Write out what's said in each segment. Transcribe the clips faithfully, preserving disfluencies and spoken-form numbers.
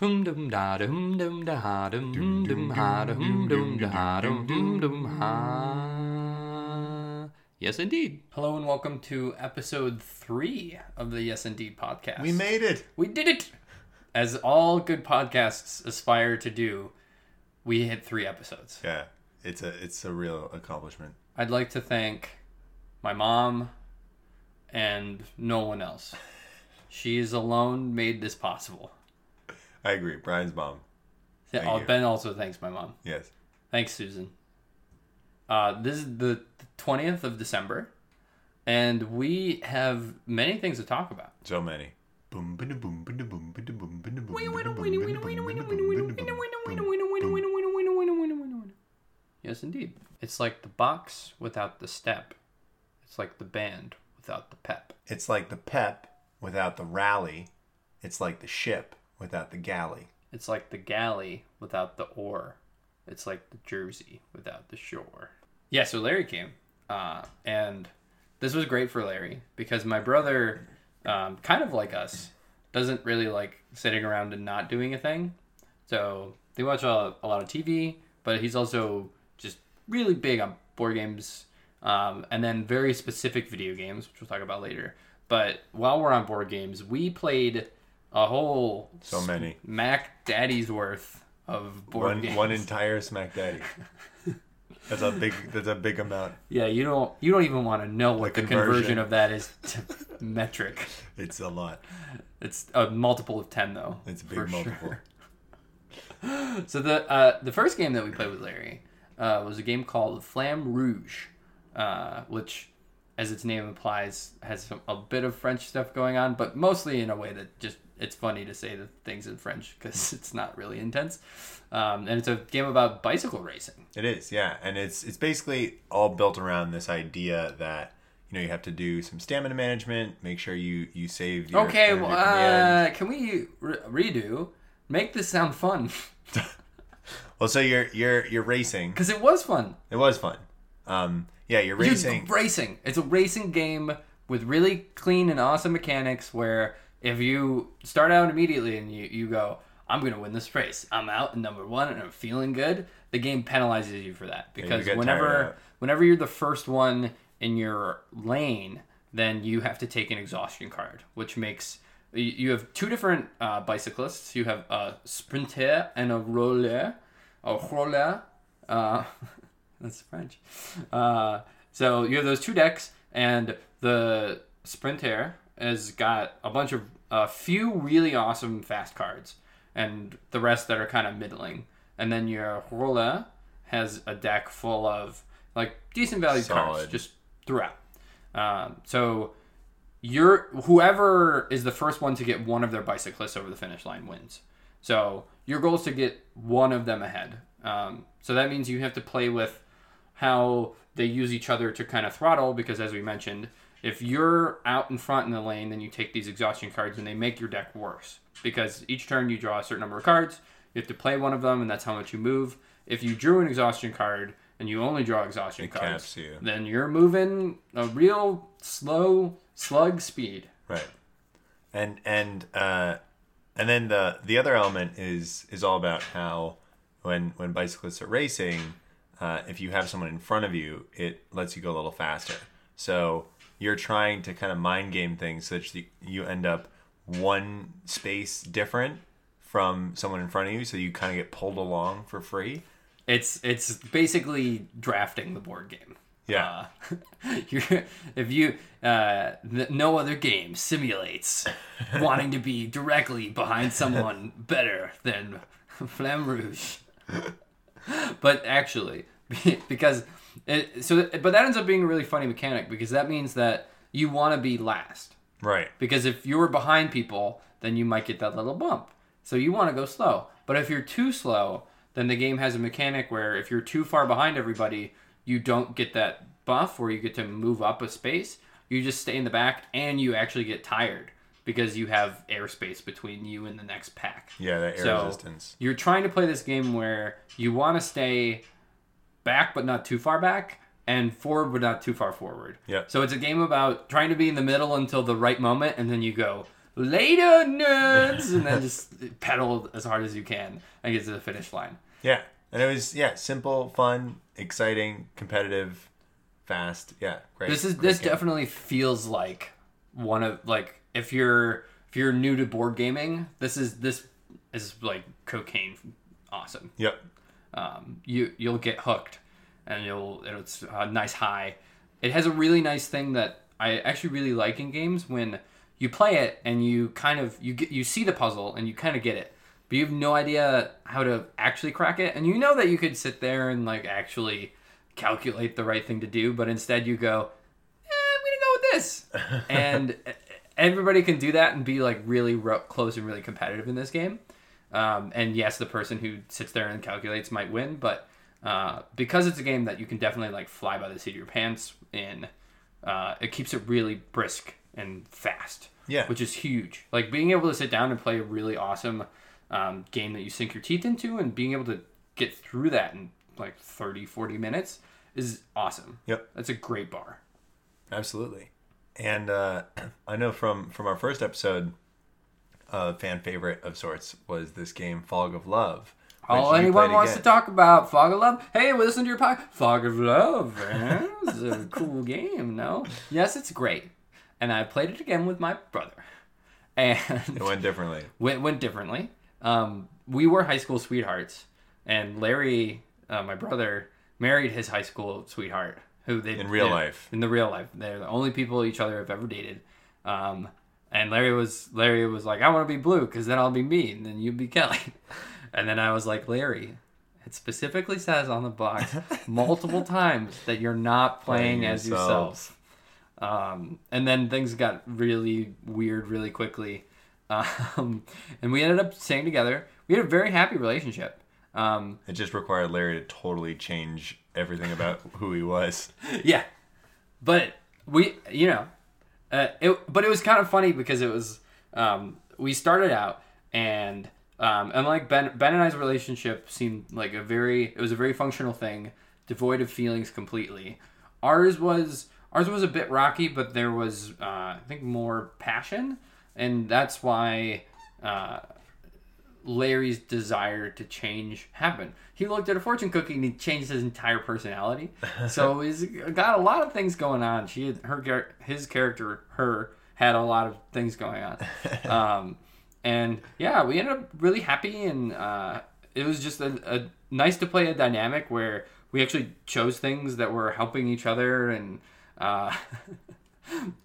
Hum dum da dum dum da ha dum hum dum ha da hum dum da ha dum hum dum ha. Yes, indeed. Hello and welcome to episode three of the Yes Indeed podcast. We made it. We did it. As all good podcasts aspire to do, we hit three episodes. Yeah, it's a it's a real accomplishment. I'd like to thank my mom and no one else. She's alone made this possible. I agree. Brian's mom. Yeah, thank Ben you. Also thanks my mom. Yes. Thanks, Susan. Uh, this is the twentieth of December, and we have many things to talk about. So many. Boom, boom, boom, boom, boom, boom, boom, boom, boom. Yes, indeed. It's like the box without the step. It's like the band without the pep. It's like the pep without the rally. It's like the ship without the galley. It's like the galley without the oar. It's like the jersey without the shore. Yeah, so Larry came. Uh, and this was great for Larry because my brother, um, kind of like us, doesn't really like sitting around and not doing a thing. So they watch a, a lot of T V, but he's also just really big on board games, um, and then very specific video games, which we'll talk about later. But while we're on board games, we played a whole so many Smack Daddy's worth of board one, games. One entire Smack Daddy. That's a big. That's a big amount. Yeah, you don't. You don't even want to know what the, the conversion. conversion of that is to metric. It's a lot. It's a multiple of ten, though. It's a big multiple. Sure. So the uh, the first game that we played with Larry uh, was a game called Flamme Rouge, uh, which, as its name implies, has some, a bit of French stuff going on, but mostly in a way that just, it's funny to say the things in French because it's not really intense. Um, and it's a game about bicycle racing. It is, yeah. And it's it's basically all built around this idea that, you know, you have to do some stamina management, make sure you, you save your... Okay, well, uh, can we re- redo? Make this sound fun. Well, so you're you're you're racing. Because it was fun. It was fun. Um, yeah, you're racing. You're racing. It's a racing game with really clean and awesome mechanics where if you start out immediately and you, you go, I'm going to win this race. I'm out in number one and I'm feeling good. The game penalizes you for that because yeah, whenever whenever you're the first one in your lane, then you have to take an exhaustion card, which makes... You have two different uh, bicyclists. You have a sprinter and a roller. A roller. Uh... That's French. Uh, so you have those two decks, and the Sprinter has got a bunch of a uh, few really awesome fast cards, and the rest that are kind of middling. And then your Roller has a deck full of like decent value cards just throughout. Um, so you're whoever is the first one to get one of their bicyclists over the finish line wins. So your goal is to get one of them ahead. Um, so that means you have to play with how they use each other to kind of throttle, because as we mentioned, if you're out in front in the lane, then you take these exhaustion cards and they make your deck worse, because each turn you draw a certain number of cards, you have to play one of them, and that's how much you move. If you drew an exhaustion card and you only draw exhaustion it cards caps you. Then you're moving a real slow slug speed, right? And and uh, and then the the other element is is all about how when when bicyclists are racing, Uh, if you have someone in front of you, it lets you go a little faster. So you're trying to kind of mind game things so that you end up one space different from someone in front of you, so you kind of get pulled along for free. It's it's basically drafting the board game. Yeah. Uh, you're, if you uh, no other game simulates wanting to be directly behind someone better than Flamme Rouge. But actually, because it, so, but that ends up being a really funny mechanic, because that means that you want to be last, right? Because if you were behind people, then you might get that little bump. So you want to go slow. But if you're too slow, then the game has a mechanic where if you're too far behind everybody, you don't get that buff where you get to move up a space. You just stay in the back, and you actually get tired, because you have airspace between you and the next pack. Yeah, that air so resistance. You're trying to play this game where you want to stay back but not too far back, and forward but not too far forward. Yeah. So it's a game about trying to be in the middle until the right moment, and then you go, later, nerds, and then just pedal as hard as you can and get to the finish line. Yeah, and it was yeah simple, fun, exciting, competitive, fast. Yeah, great. This is great this game. Definitely feels like one of like if you're if you're new to board gaming, this is this is like cocaine, awesome. Yep. Um, you you'll get hooked, and you'll it's a nice high. It has a really nice thing that I actually really like in games when you play it and you kind of you get you see the puzzle and you kind of get it, but you have no idea how to actually crack it. And you know that you could sit there and like actually calculate the right thing to do, but instead you go, eh, "I'm gonna go with this," and everybody can do that and be like really ro- close and really competitive in this game. Um, and yes, the person who sits there and calculates might win, but uh, because it's a game that you can definitely like fly by the seat of your pants in, uh, it keeps it really brisk and fast. Yeah, which is huge. Like being able to sit down and play a really awesome um, game that you sink your teeth into, and being able to get through that in like thirty, forty minutes is awesome. Yep, that's a great bar. Absolutely, and uh, I know from from our first episode. A uh, fan favorite of sorts was this game, Fog of Love. All anyone wants again. to talk about, Fog of Love. Hey, we listen to your podcast, Fog of Love. Man. It's a cool game, no? Yes, it's great. And I played it again with my brother. And it went differently. Went went differently. Um, we were high school sweethearts, and Larry, uh, my brother, married his high school sweetheart, who they in real life. In the real life, they're the only people each other have ever dated. Um, And Larry was Larry was like, I want to be blue because then I'll be me and then you'll be Kelly. And then I was like, Larry, it specifically says on the box multiple times that you're not playing, playing as yourself. Um, and then things got really weird really quickly. Um, and we ended up staying together. We had a very happy relationship. Um, it just required Larry to totally change everything about who he was. Yeah. But we, you know... Uh, it, but it was kind of funny because it was, um, we started out and, um, and like Ben, Ben and I's relationship seemed like a very, it was a very functional thing, devoid of feelings completely. Ours was, ours was a bit rocky, but there was, uh, I think more passion, and that's why, uh, Larry's desire to change happened. He looked at a fortune cookie and he changed his entire personality. So he's got a lot of things going on. She had, her his character her had a lot of things going on. Um, and yeah, we ended up really happy, and uh, it was just a, a nice to play a dynamic where we actually chose things that were helping each other, and uh,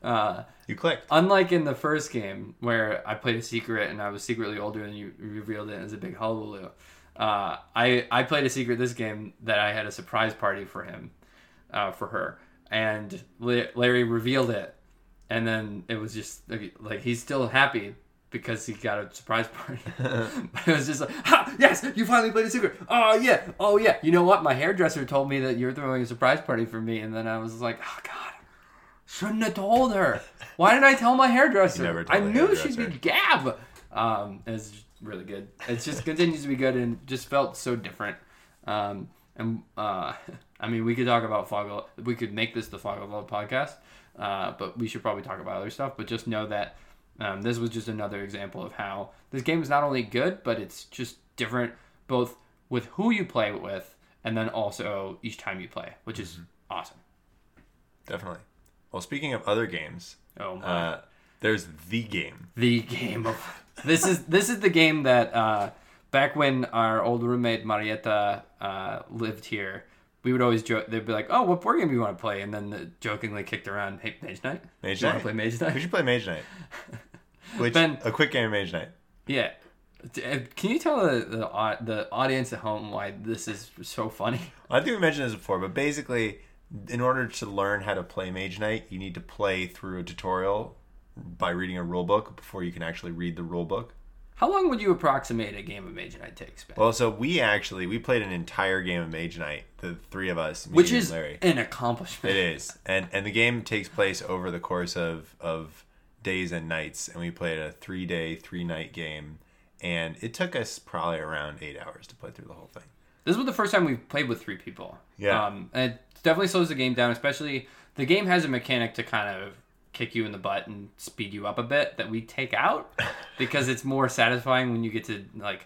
uh, you clicked. Unlike in the first game where I played a secret and I was secretly older and you revealed it as a big hullabaloo, uh, I, I played a secret this game that I had a surprise party for him, uh, for her. And Larry revealed it. And then it was just like, he's still happy because he got a surprise party. But it was just like, ha, yes, you finally played a secret. Oh, yeah. Oh, yeah. You know what? My hairdresser told me that you're throwing a surprise party for me. And then I was like, oh, God. Shouldn't have told her. Why didn't I tell my hairdresser? I knew hairdresser. She'd be Gab. Um, it's really good. It just continues to be good and just felt so different. Um, and uh, I mean, we could talk about Fog of Love. We could make this the Fog of Love podcast, uh, but we should probably talk about other stuff. But just know that um, this was just another example of how this game is not only good, but it's just different both with who you play with and then also each time you play, which is mm-hmm. awesome. Definitely. Well, speaking of other games, oh my. Uh, there's the game. The game of this is this is the game that uh, back when our old roommate Marietta uh, lived here, we would always joke. They'd be like, "Oh, what board game do you want to play?" And then jokingly kicked around, "Hey, Mage Knight. Mage Knight. Want to play Mage Knight? We should play Mage Knight." Which Ben, a quick game of Mage Knight. Yeah. Can you tell the, the the audience at home why this is so funny? I think we mentioned this before, but basically, in order to learn how to play Mage Knight, you need to play through a tutorial by reading a rule book before you can actually read the rule book. How long would you approximate a game of Mage Knight takes? Well, so we actually, we played an entire game of Mage Knight, the three of us, me, which is and Larry. An accomplishment. It is. And and the game takes place over the course of, of days and nights, and we played a three-day, three-night game, and it took us probably around eight hours to play through the whole thing. This was the first time we've played with three people. Yeah. Um, and it definitely slows the game down, especially the game has a mechanic to kind of kick you in the butt and speed you up a bit that we take out, because it's more satisfying when you get to like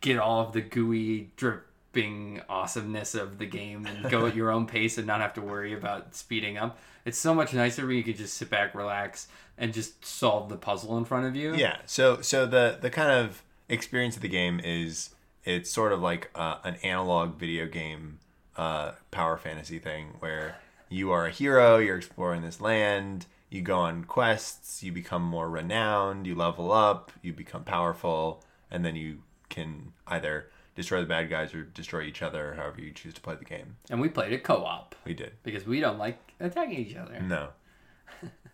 get all of the gooey dripping awesomeness of the game and go at your own pace and not have to worry about speeding up. It's so much nicer when you can just sit back, relax, and just solve the puzzle in front of you. Yeah. So so the the kind of experience of the game is it's sort of like uh, an analog video game uh, power fantasy thing where you are a hero, you're exploring this land, you go on quests, you become more renowned, you level up, you become powerful, and then you can either destroy the bad guys or destroy each other, however you choose to play the game. And we played it co-op. We did. Because we don't like attacking each other. No.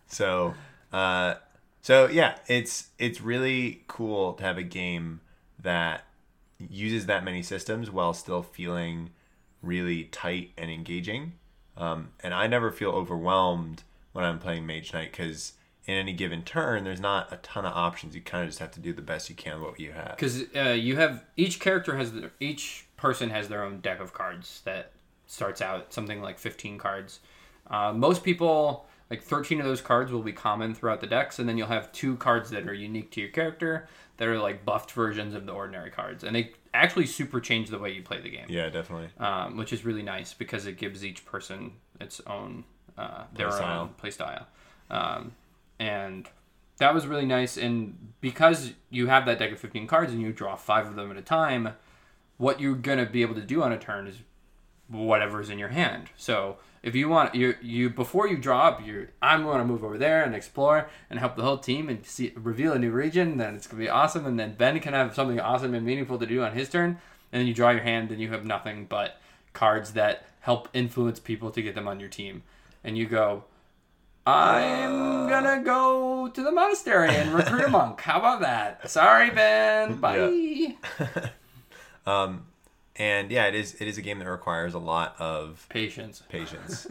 So, uh, so yeah, it's it's really cool to have a game that uses that many systems while still feeling really tight and engaging. Um, and I never feel overwhelmed when I'm playing Mage Knight, because in any given turn, there's not a ton of options. You kind of just have to do the best you can with what you have. Because uh, you have each character has their, each person has their own deck of cards that starts out something like fifteen cards. Uh, most people, like thirteen of those cards will be common throughout the decks, and then you'll have two cards that are unique to your character that are like buffed versions of the ordinary cards, and they actually super change the way you play the game. Yeah, definitely. Um, which is really nice because it gives each person its own uh, their play own play style. Um, and that was really nice. And because you have that deck of fifteen cards and you draw five of them at a time, what you're gonna be able to do on a turn is whatever's in your hand. So if you want, you you before you draw up, you I'm going to move over there and explore and help the whole team and see reveal a new region. Then it's gonna be awesome, and then Ben can have something awesome and meaningful to do on his turn. And then you draw your hand, and you have nothing but cards that help influence people to get them on your team. And you go, I'm gonna go to the monastery and recruit a monk. How about that? Sorry, Ben. Bye. Yeah. um. And yeah, it is it is a game that requires a lot of patience. Patience,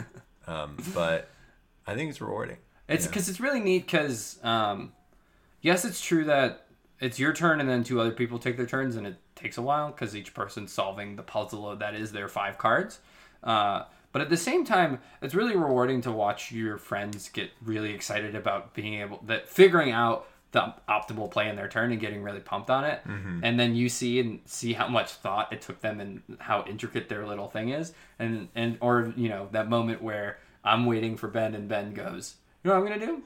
um, but I think it's rewarding. It's because it's really neat. Because um, yes, it's true that it's your turn, and then two other people take their turns, and it takes a while because each person's solving the puzzle that is their five cards. Uh, but at the same time, it's really rewarding to watch your friends get really excited about being able that figuring out the optimal play in their turn and getting really pumped on it. Mm-hmm. And then you see and see how much thought it took them and how intricate their little thing is. And, and or, you know, that moment where I'm waiting for Ben and Ben goes, you know what I'm going to do?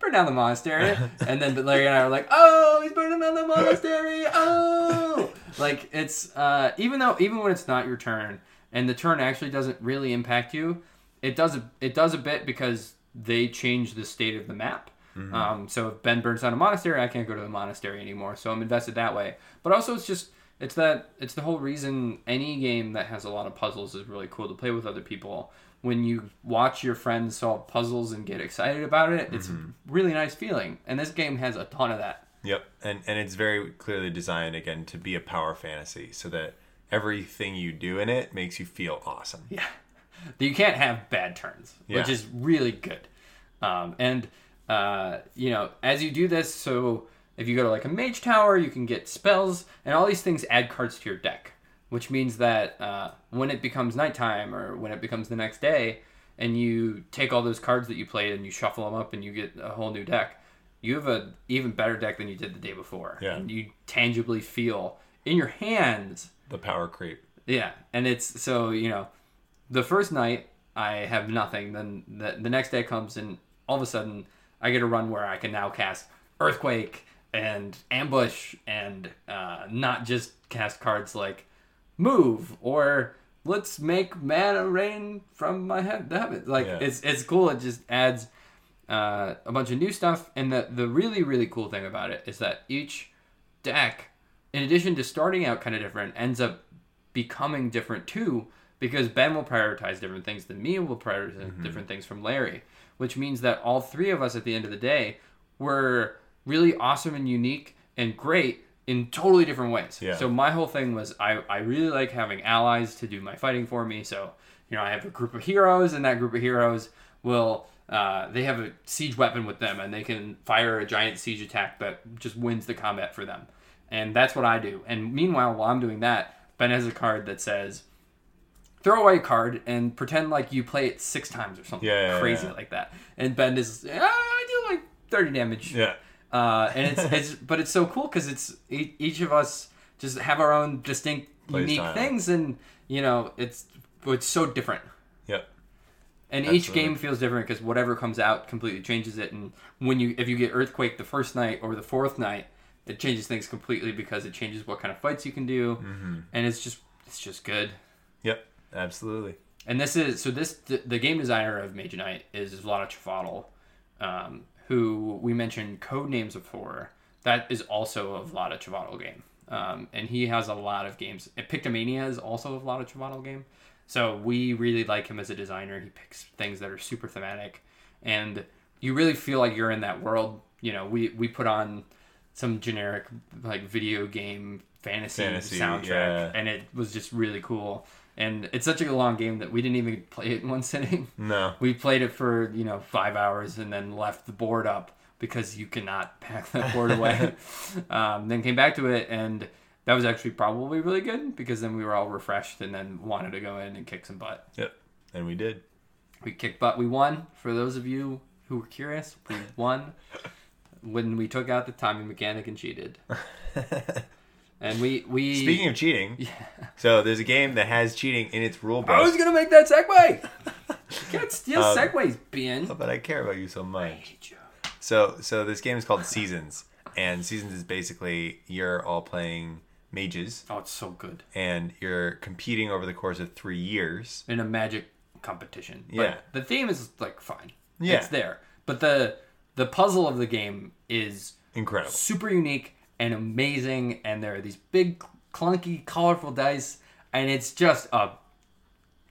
Burn down the monastery. And then Larry and I are like, oh, he's burning down the monastery. Oh, like it's, uh, even though, even when it's not your turn and the turn actually doesn't really impact you, it does, a, it does a bit because they change the state of the map. Mm-hmm. Um, so if Ben burns down a monastery, I can't go to the monastery anymore. So I'm invested that way. But also it's just, it's that, it's the whole reason any game that has a lot of puzzles is really cool to play with other people. When you watch your friends solve puzzles and get excited about it, it's mm-hmm. a really nice feeling. And this game has a ton of that. Yep. And, and it's very clearly designed, again, to be a power fantasy so that everything you do in it makes you feel awesome. Yeah. You can't have bad turns, yeah. which is really good. Um, and... Uh, you know, as you do this, so if you go to like a mage tower, you can get spells, and all these things add cards to your deck, which means that uh, when it becomes nighttime or when it becomes the next day, and you take all those cards that you played and you shuffle them up and you get a whole new deck, you have an even better deck than you did the day before. Yeah. And you tangibly feel in your hands the power creep. Yeah. And it's so, you know, the first night I have nothing, then the, the next day comes and all of a sudden I get a run where I can now cast Earthquake and Ambush and uh, not just cast cards like Move or Let's Make Mana Rain from my head. Like yeah. it's it's cool. It just adds uh, a bunch of new stuff. And the, the really, really cool thing about it is that each deck, in addition to starting out kind of different, ends up becoming different too, because Ben will prioritize different things than me and will prioritize mm-hmm. different things from Larry. Which means that all three of us at the end of the day were really awesome and unique and great in totally different ways. Yeah. So my whole thing was I, I really like having allies to do my fighting for me. So, you know, I have a group of heroes, and that group of heroes will, uh, they have a siege weapon with them, and they can fire a giant siege attack that just wins the combat for them. And that's what I do. And meanwhile, while I'm doing that, Ben has a card that says, throw away a card and pretend like you play it six times or something yeah, yeah, crazy yeah. like that. And Ben is, ah, I do like thirty damage. Yeah. Uh, and it's, it's but it's so cool because it's each of us just have our own distinct, Play unique style. things, and you know it's it's so different. Yep. And Absolutely. each game feels different because whatever comes out completely changes it. And when you if you get Earthquake the first night or the fourth night, it changes things completely because it changes what kind of fights you can do, mm-hmm. and it's just it's just good. Yep. Absolutely. And this is so this the, the game designer of Mage Knight is Vlada Trivato, um, who we mentioned Codenames before. That is also a Vlada Trivato game. Um, and he has a lot of games. Pictomania is also a Vlada Trivato game. So we really like him as a designer. He picks things that are super thematic. And you really feel like you're in that world. You know, we, we put on some generic like video game fantasy, fantasy soundtrack. Yeah. And it was just really cool. And it's such a long game that we didn't even play it in one sitting. No. We played it for, you know, five hours and then left the board up because you cannot pack that board away. um, then came back to it, and that was actually probably really good because then we were all refreshed and then wanted to go in and kick some butt. Yep. And we did. We kicked butt. We won. For those of you who were curious, we won when we took out the timing mechanic and cheated. And we, we... Speaking of cheating, yeah. so there's a game that has cheating in its rule book. I was going to make that segue! You can't steal um, segues, Ben. But I care about you so much. I hate you. So, so this game is called Seasons. And Seasons is basically you're all playing mages. Oh, it's so good. And you're competing over the course of three years. In a magic competition. Yeah. But the theme is, like, fine. Yeah. It's there. But the the puzzle of the game is... Incredible. Super unique and amazing, and there are these big, clunky, colorful dice, and it's just a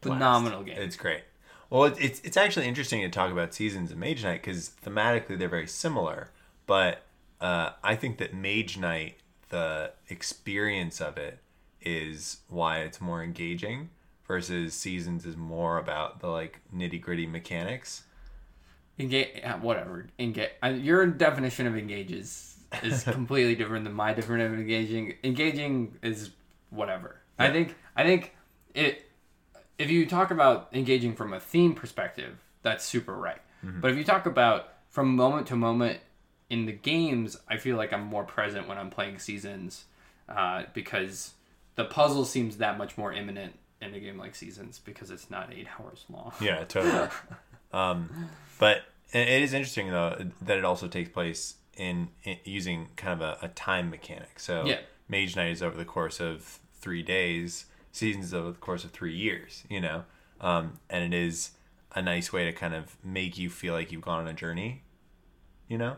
phenomenal game. It's great. Well, it's it's actually interesting to talk about Seasons and Mage Knight because thematically they're very similar, but uh, I think that Mage Knight, the experience of it, is why it's more engaging versus Seasons is more about the like nitty-gritty mechanics. Engage, whatever. Engage. Your definition of engages. is completely different than my different of engaging. Engaging is whatever. Yeah. I think I think it. If you talk about engaging from a theme perspective, that's super right. Mm-hmm. But if you talk about from moment to moment in the games, I feel like I'm more present when I'm playing Seasons uh, because the puzzle seems that much more imminent in a game like Seasons because it's not eight hours long. Yeah, totally. um, but it is interesting though that it also takes place. In, in using kind of a, a time mechanic. So yeah. Mage Knight is over the course of three days, Seasons over the course of three years, you know? Um, and it is a nice way to kind of make you feel like you've gone on a journey, you know?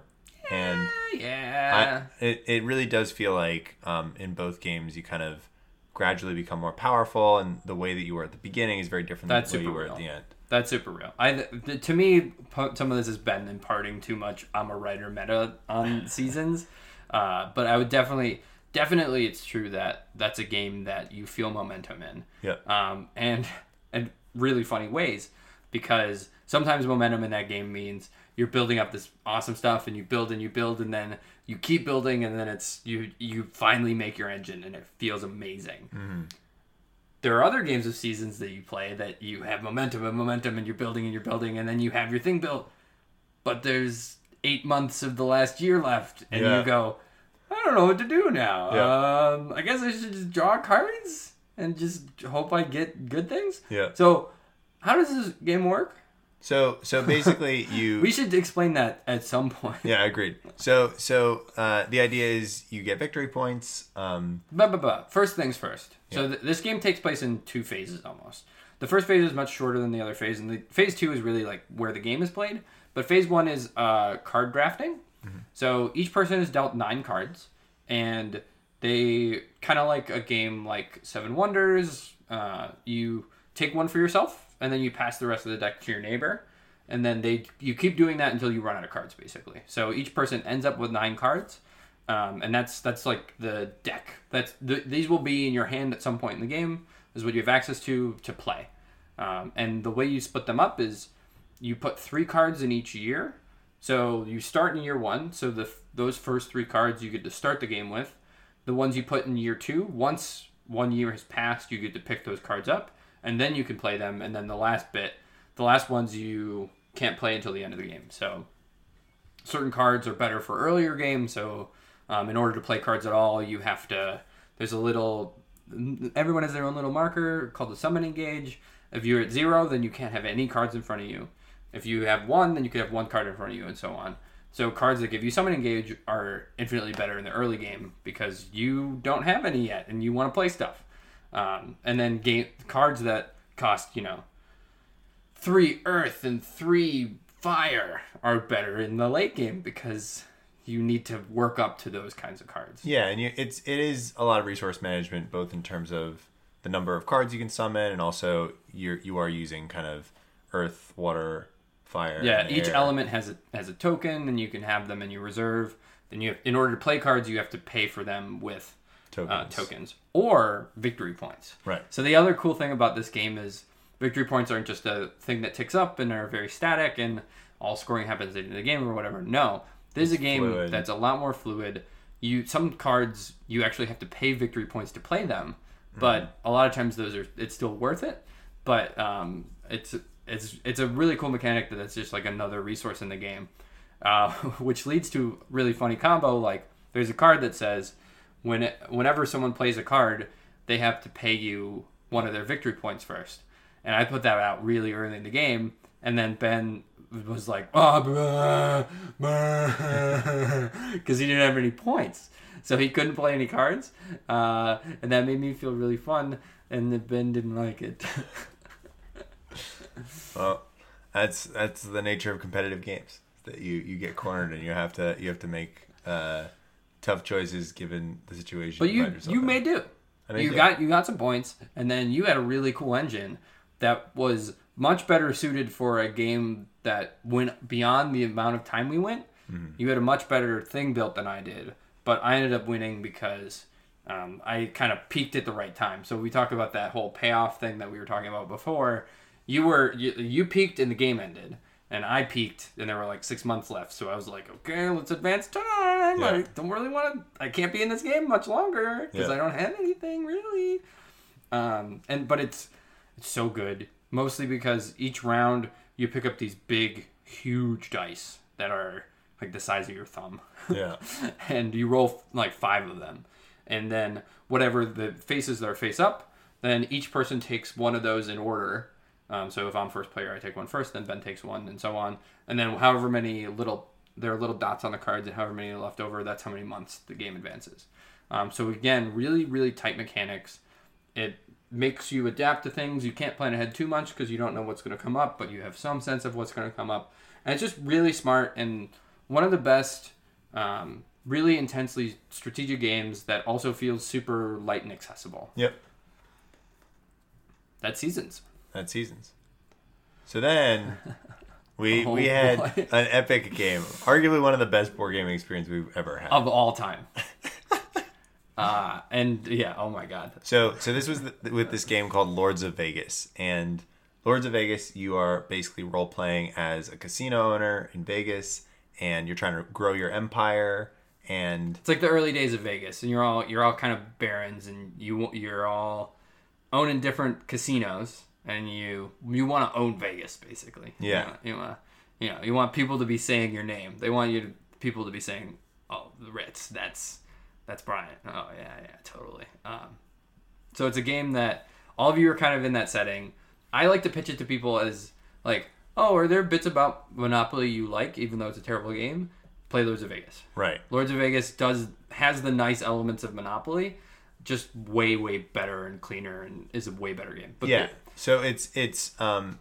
Yeah, and yeah. I, it, it really does feel like um, in both games you kind of gradually become more powerful, and the way that you were at the beginning is very different That's than the way you were real. at the end. That's super real. I th- to me, some of this has been imparting too much I'm a writer meta on Seasons, uh, but I would definitely, definitely, it's true that that's a game that you feel momentum in. Yeah. Um, and and really funny ways because sometimes momentum in that game means you're building up this awesome stuff and you build and you build and then you keep building and then it's you you finally make your engine and it feels amazing. Mm-hmm. There are other games of Seasons that you play that you have momentum and momentum and you're building and you're building and then you have your thing built. But there's eight months of the last year left and yeah. you go, I don't know what to do now. Yeah. Um, I guess I should just draw cards and just hope I get good things. Yeah. So how does this game work? So so basically you... we should explain that at some point. Yeah, agreed. So so uh, the idea is you get victory points. Um... But, but, but. First things first. Yeah. So th- this game takes place in two phases almost. The first phase is much shorter than the other phase, and the, phase two is really like where the game is played. But phase one is uh, card drafting. Mm-hmm. So each person is dealt nine cards, and they kind of like a game like Seven Wonders. Uh, you take one for yourself. And then you pass the rest of the deck to your neighbor, and then they you keep doing that until you run out of cards, basically. So each person ends up with nine cards, um, and that's that's like the deck. That's the, these will be in your hand at some point in the game, is what you have access to to play. Um, and the way you split them up is you put three cards in each year. So you start in year one, so the those first three cards you get to start the game with. The ones you put in year two, once one year has passed, you get to pick those cards up. and then you can play them, and then the last bit, the last ones you can't play until the end of the game. So certain cards are better for earlier games, so um, in order to play cards at all, you have to, there's a little, everyone has their own little marker called the summoning gauge. If you're at zero, then you can't have any cards in front of you. If you have one, then you could have one card in front of you, and so on. So cards that give you summoning gauge are infinitely better in the early game because you don't have any yet and you want to play stuff. Um, and then game, cards that cost, you know, three earth and three fire are better in the late game because you need to work up to those kinds of cards. Yeah, and you, it's it is a lot of resource management, both in terms of the number of cards you can summon and also you're, you are using kind of earth, water, fire. Yeah, each air. element has a has a token, and you can have them in your reserve. Then you have, in order to play cards, you have to pay for them with tokens, uh, tokens or victory points. Right. So the other cool thing about this game is victory points aren't just a thing that ticks up and are very static and all scoring happens in the game or whatever. No, this it's is a game fluid. That's a lot more fluid. You some cards you actually have to pay victory points to play them, but mm. a lot of times those are it's still worth it. But um, it's It's it's a really cool mechanic that that's just like another resource in the game, uh, which leads to really funny combo. Like there's a card that says when it, whenever someone plays a card, they have to pay you one of their victory points first. And I put that out really early in the game, and then Ben was like, oh, because he didn't have any points, so he couldn't play any cards, uh, and that made me feel really fun. And then Ben didn't like it. Well, that's that's the nature of competitive games, that you, you get cornered and you have to you have to make uh, tough choices given the situation. But you you, you may do. I mean, you yeah. got you got some points, and then you had a really cool engine that was much better suited for a game that went beyond the amount of time we went. Mm-hmm. You had a much better thing built than I did, but I ended up winning because um, I kind of peaked at the right time. So we talked about that whole payoff thing that we were talking about before. You were you, you peaked and the game ended, and I peaked, and there were like six months left. So I was like, okay, let's advance time. Yeah. I don't really want to. I can't be in this game much longer because yeah. I don't have anything really. Um, and but it's it's so good, mostly because each round you pick up these big, huge dice that are like the size of your thumb. Yeah, and you roll like five of them, and then whatever the faces that are face up, then each person takes one of those in order. Um, so if I'm first player, I take one first, then Ben takes one, and so on. And then however many little, there are little dots on the cards and however many are left over, that's how many months the game advances. Um, so again, really, really tight mechanics. It makes you adapt to things. You can't plan ahead too much because you don't know what's going to come up, but you have some sense of what's going to come up. And it's just really smart and one of the best, um, really intensely strategic games that also feels super light and accessible. Yep. That's Seasons. At Seasons. So then we oh, we had boy. an epic game, arguably one of the best board gaming experiences we've ever had of all time. uh and yeah, oh my god. So so this was the, with this game called Lords of Vegas, and Lords of Vegas, you are basically role playing as a casino owner in Vegas, and you're trying to grow your empire. And it's like the early days of Vegas, and you're all you're all kind of barons, and you you're all owning different casinos. And you you want to own Vegas, basically. Yeah. You want you, you know you want people to be saying your name. They want you to, people to be saying, "Oh, the Ritz. That's that's Bryant. Oh yeah, yeah, totally." Um, so it's a game that all of you are kind of in that setting. I like to pitch it to people as like, "Oh, are there bits about Monopoly you like, even though it's a terrible game? Play Lords of Vegas." Right. Lords of Vegas does has the nice elements of Monopoly, just way way better and cleaner, and is a way better game. But yeah. The, So it's it's um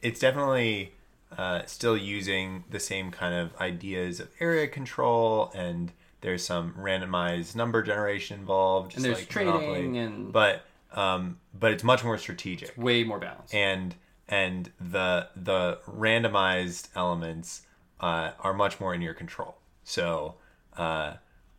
it's definitely uh, still using the same kind of ideas of area control, and there's some randomized number generation involved, just and there's like trading Monopoly. and but um but it's much more strategic, it's way more balanced, and and the the randomized elements uh, are much more in your control. So uh,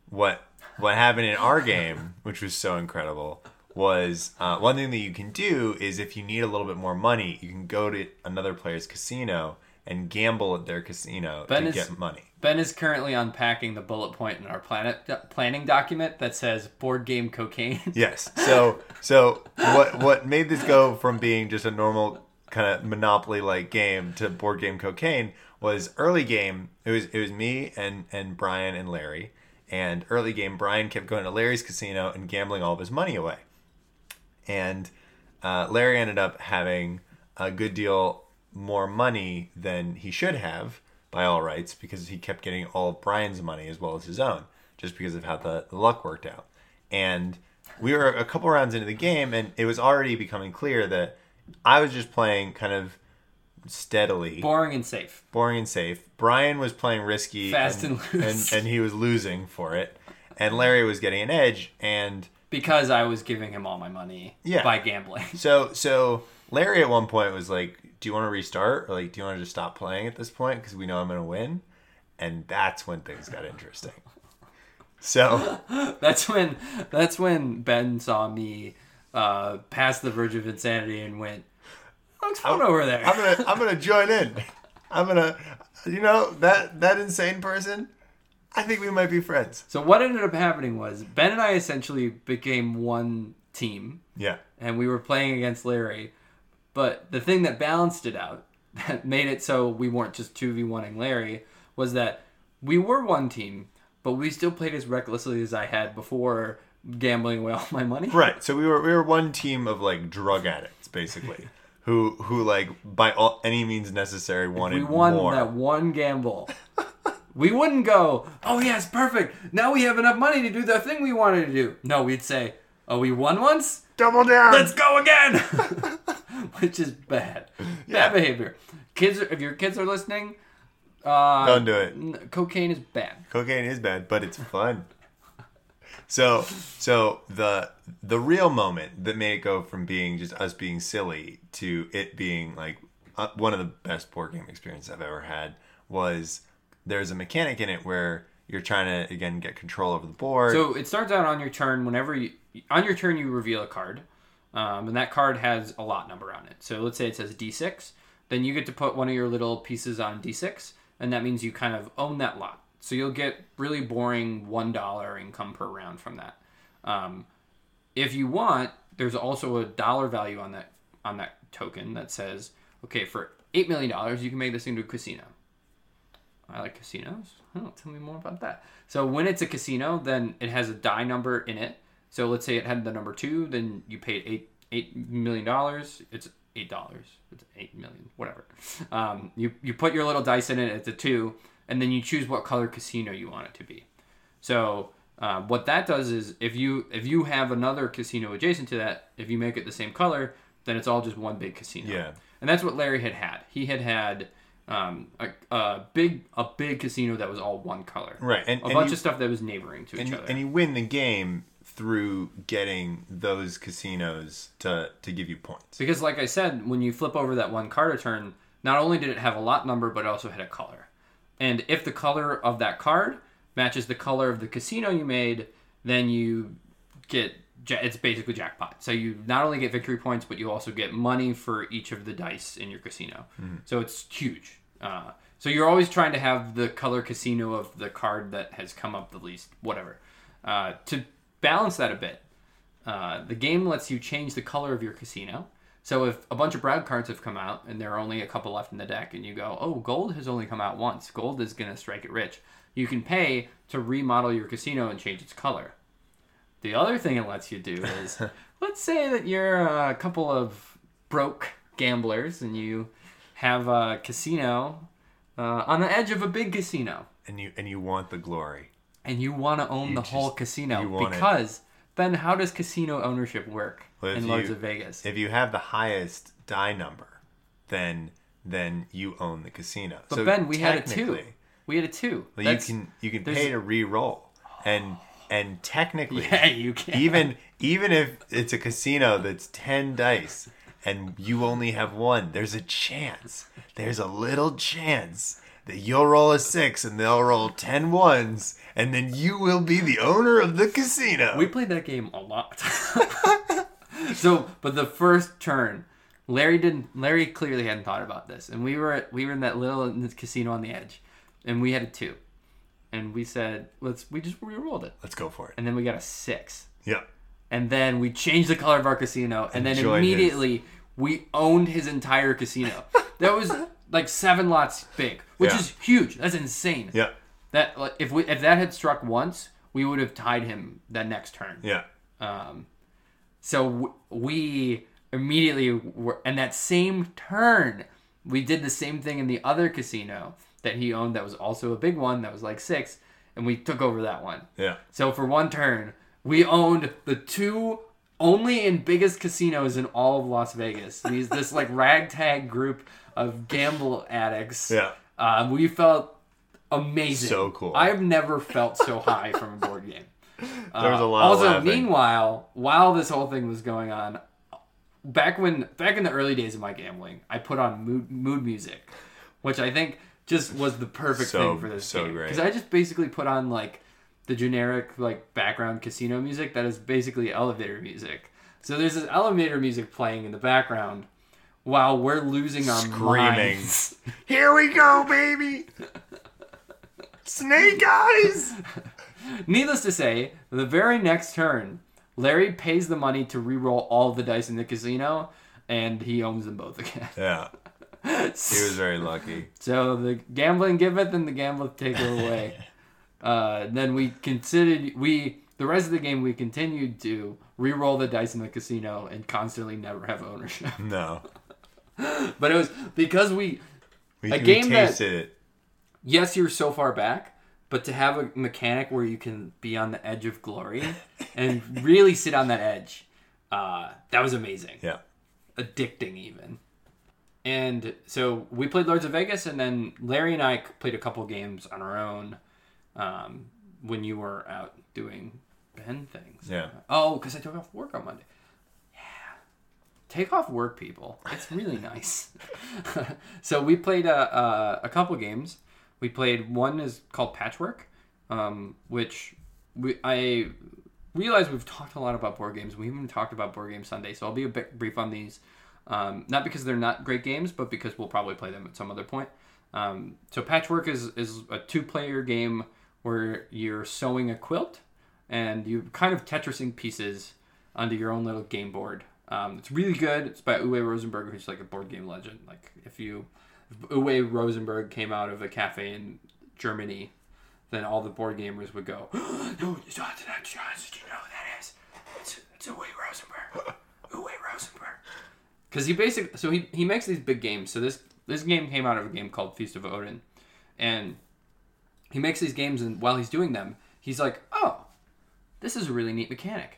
what what happened in our game, which was so incredible. was uh, one thing that you can do is if you need a little bit more money, you can go to another player's casino and gamble at their casino ben to is, get money. Ben is currently unpacking the bullet point in our planet planning document that says board game cocaine. Yes. So so what what made this go from being just a normal kind of Monopoly-like game to board game cocaine was early game. It was it was me and, and Brian and Larry. And early game, Brian kept going to Larry's casino and gambling all of his money away. And uh, Larry ended up having a good deal more money than he should have, by all rights, because he kept getting all of Brian's money as well as his own, just because of how the, the luck worked out. And we were a couple rounds into the game, and it was already becoming clear that I was just playing kind of steadily. Boring and safe. Boring and safe. Brian was playing risky. Fast and, and loose. And, and he was losing for it. And Larry was getting an edge. And because I was giving him all my money yeah. by gambling. So so Larry at one point was like, do you want to restart? Or like, do you want to just stop playing at this point? Because we know I'm going to win. And that's when things got interesting. So that's when that's when Ben saw me uh, pass the verge of insanity and went, looks fun I'm, over there. I'm gonna, I'm gonna join in. I'm gonna, you know, that that insane person. I think we might be friends. So what ended up happening was Ben and I essentially became one team. Yeah. And we were playing against Larry, but the thing that balanced it out, that made it so we weren't just two v one-ing Larry, was that we were one team, but we still played as recklessly as I had before gambling away all my money. Right. So we were we were one team of like drug addicts basically. Who, who like, by all, any means necessary, wanted more. We won more. That one gamble. We wouldn't go, oh, yes, perfect. Now we have enough money to do the thing we wanted to do. No, we'd say, oh, we won once? Double down. Let's go again. Which is bad. Yeah. Bad behavior. Kids, are, if your kids are listening. Uh, Don't do it. N- cocaine is bad. Cocaine is bad, but it's fun. So, so the the real moment that made it go from being just us being silly to it being like uh, one of the best board game experiences I've ever had was there's a mechanic in it where you're trying to again get control over the board. So it starts out on your turn. Whenever you on your turn you reveal a card, um, and that card has a lot number on it. So let's say it says D six, then you get to put one of your little pieces on D six, and that means you kind of own that lot. So you'll get really boring one dollar income per round from that. Um, if you want, there's also a dollar value on that on that token that says, okay, for eight million dollars, you can make this into a casino. I like casinos. Oh, tell me more about that. So when it's a casino, then it has a die number in it. So let's say it had the number two, then you paid eight, eight million dollars. It's eight dollars. It's eight million dollars, whatever. Um, you, you put your little dice in it at the two, and then you choose what color casino you want it to be. So uh, what that does is if you if you have another casino adjacent to that, if you make it the same color, then it's all just one big casino. Yeah. And that's what Larry had had. He had had um, a, a big a big casino that was all one color. Right. And, a and bunch you, of stuff that was neighboring to and, each other. And you win the game through getting those casinos to, to give you points. Because like I said, when you flip over that one card a turn, not only did it have a lot number, but it also had a color. And if the color of that card matches the color of the casino you made, then you get, it's basically jackpot. So you not only get victory points, but you also get money for each of the dice in your casino. Mm-hmm. So it's huge. Uh, so you're always trying to have the color casino of the card that has come up the least, whatever. Uh, to balance that a bit, uh, the game lets you change the color of your casino. So if a bunch of brown cards have come out and there are only a couple left in the deck and you go, oh, gold has only come out once. Gold is going to strike it rich. You can pay to remodel your casino and change its color. The other thing it lets you do is, let's say that you're a couple of broke gamblers and you have a casino uh, on the edge of a big casino. And you and you want the glory. And you want to own you the just, whole casino because... It. Ben, how does casino ownership work well, in Lords you, of Vegas? If you have the highest die number, then then you own the casino. But so Ben, we had a two. We had a two. Well, you can you can pay to re-roll, and and technically, yeah, you can. Even even if it's a casino that's ten dice and you only have one, there's a chance. There's a little chance that you'll roll a six and they'll roll ten ones, and then you will be the owner of the casino. We played that game a lot. So, but the first turn, Larry didn't. Larry clearly hadn't thought about this, and we were we were in that little in this casino on the edge, and we had a two, and we said let's we just we rolled it. Let's go for it. And then we got a six. Yep. And then we changed the color of our casino, and Enjoyed then immediately his. we owned his entire casino. That was like seven lots big, which yeah. is huge. That's insane. Yeah. That like, if we if that had struck once, we would have tied him that next turn. Yeah. Um, so w- we. Immediately, were, and that same turn, we did the same thing in the other casino that he owned that was also a big one that was like six, and we took over that one. Yeah. So for one turn, we owned the two only and biggest casinos in all of Las Vegas. These This like ragtag group of gamble addicts. Yeah. Uh, we felt amazing. So cool. I've never felt so high from a board game. Uh, there was a lot also, of Also, meanwhile, while this whole thing was going on, Back when, back in the early days of my gambling, I put on mood, mood music, which I think just was the perfect so, thing for this so game. Because I just basically put on like the generic like background casino music that is basically elevator music. So there's this elevator music playing in the background while we're losing our Screaming. minds. Here we go, baby! Snake eyes! Needless to say, the very next turn, Larry pays the money to re-roll all the dice in the casino, and he owns them both again. Yeah. He was very lucky. So the gambling giveth and the gambleth taketh away. uh, then we considered, we the rest of the game, we continued to re-roll the dice in the casino and constantly never have ownership. No. But it was because we... We, a we game tasted that, it. Yes, you're so far back, but to have a mechanic where you can be on the edge of glory and really sit on that edge, uh, that was amazing. Yeah. Addicting even. And so we played Lords of Vegas, and then Larry and I played a couple games on our own um, when you were out doing Ben things. Yeah. Oh, because I took off work on Monday. Yeah. Take off work, people. It's really nice. So we played a, a, a couple games. We played, one is called Patchwork, um, which we, I realize we've talked a lot about board games. We haven't talked about Board Game Sunday, so I'll be a bit brief on these. Um, not because they're not great games, but because we'll probably play them at some other point. Um, so Patchwork is, is a two-player game where you're sewing a quilt, and you're kind of Tetrising pieces onto your own little game board. Um, it's really good. It's by Uwe Rosenberg, who's like a board game legend. Like, if you... Uwe Rosenberg came out of a cafe in Germany, then all the board gamers would go, oh, no, it's not that Johnson. Do you know who that is? It's, it's Uwe Rosenberg. Uwe Rosenberg. Because he basically, so he, he makes these big games. So this this game came out of a game called Feast of Odin. And he makes these games, and while he's doing them, he's like, oh, this is a really neat mechanic.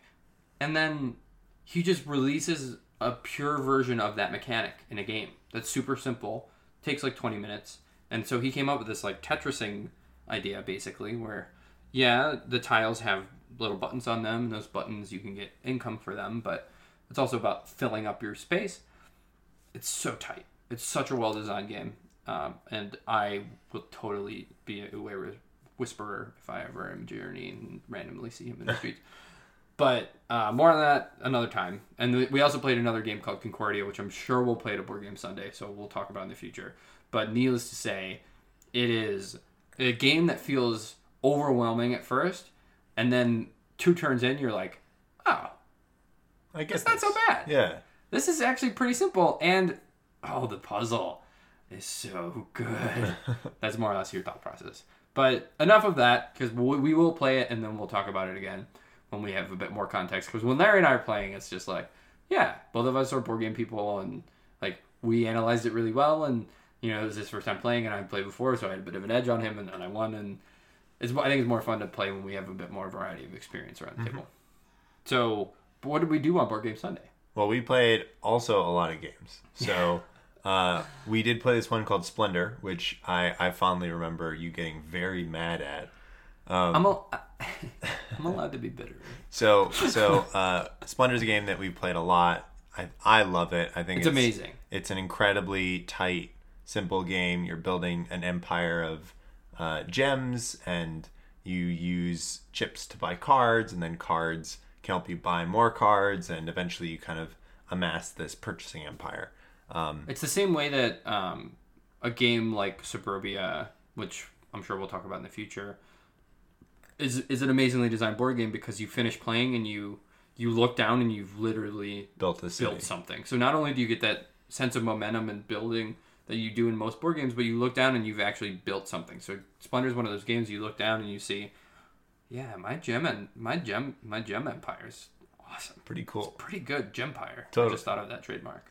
And then he just releases a pure version of that mechanic in a game that's super simple. Takes like twenty minutes, and so he came up with this like Tetrising idea, basically, where yeah, the tiles have little buttons on them, and those buttons you can get income for them, but it's also about filling up your space. It's so tight. It's such a well-designed game, um, and I will totally be a Uwe whisperer if I ever am journeying and randomly see him in the streets. But uh, more on that another time. And we also played another game called Concordia, which I'm sure we'll play at a Board Game Sunday, so we'll talk about in the future. But needless to say, it is a game that feels overwhelming at first, and then two turns in, you're like, oh, I guess it's not so bad. Yeah. This is actually pretty simple, and oh, the puzzle is so good. That's more or less your thought process. But enough of that, because we will play it, and then we'll talk about it again when we have a bit more context. Because when Larry and I are playing, it's just like, yeah, both of us are board game people, and like we analyzed it really well, and you know, it was his first time playing, and I played before, so I had a bit of an edge on him, and, and I won, and it's, I think it's more fun to play when we have a bit more variety of experience around the mm-hmm. table. So, but what did we do on Board Game Sunday? Well, we played also a lot of games. So, uh, we did play this one called Splendor, which I, I fondly remember you getting very mad at. Um, I'm, al- I'm allowed to be bitter. So, so uh, Splendor is a game that we played a lot. I I love it. I think it's, it's amazing. It's an incredibly tight, simple game. You're building an empire of uh, gems, and you use chips to buy cards, and then cards can help you buy more cards, and eventually you kind of amass this purchasing empire. Um, it's the same way that um, a game like Suburbia, which I'm sure we'll talk about in the future, is is an amazingly designed board game because you finish playing and you you look down and you've literally built this built city. something. So not only do you get that sense of momentum and building that you do in most board games, but you look down and you've actually built something. So Splendor is one of those games you look down and you see, yeah, my gem and my gem my gem empire is awesome. Pretty cool. It's pretty good gempire. Totally. I just thought of that trademark.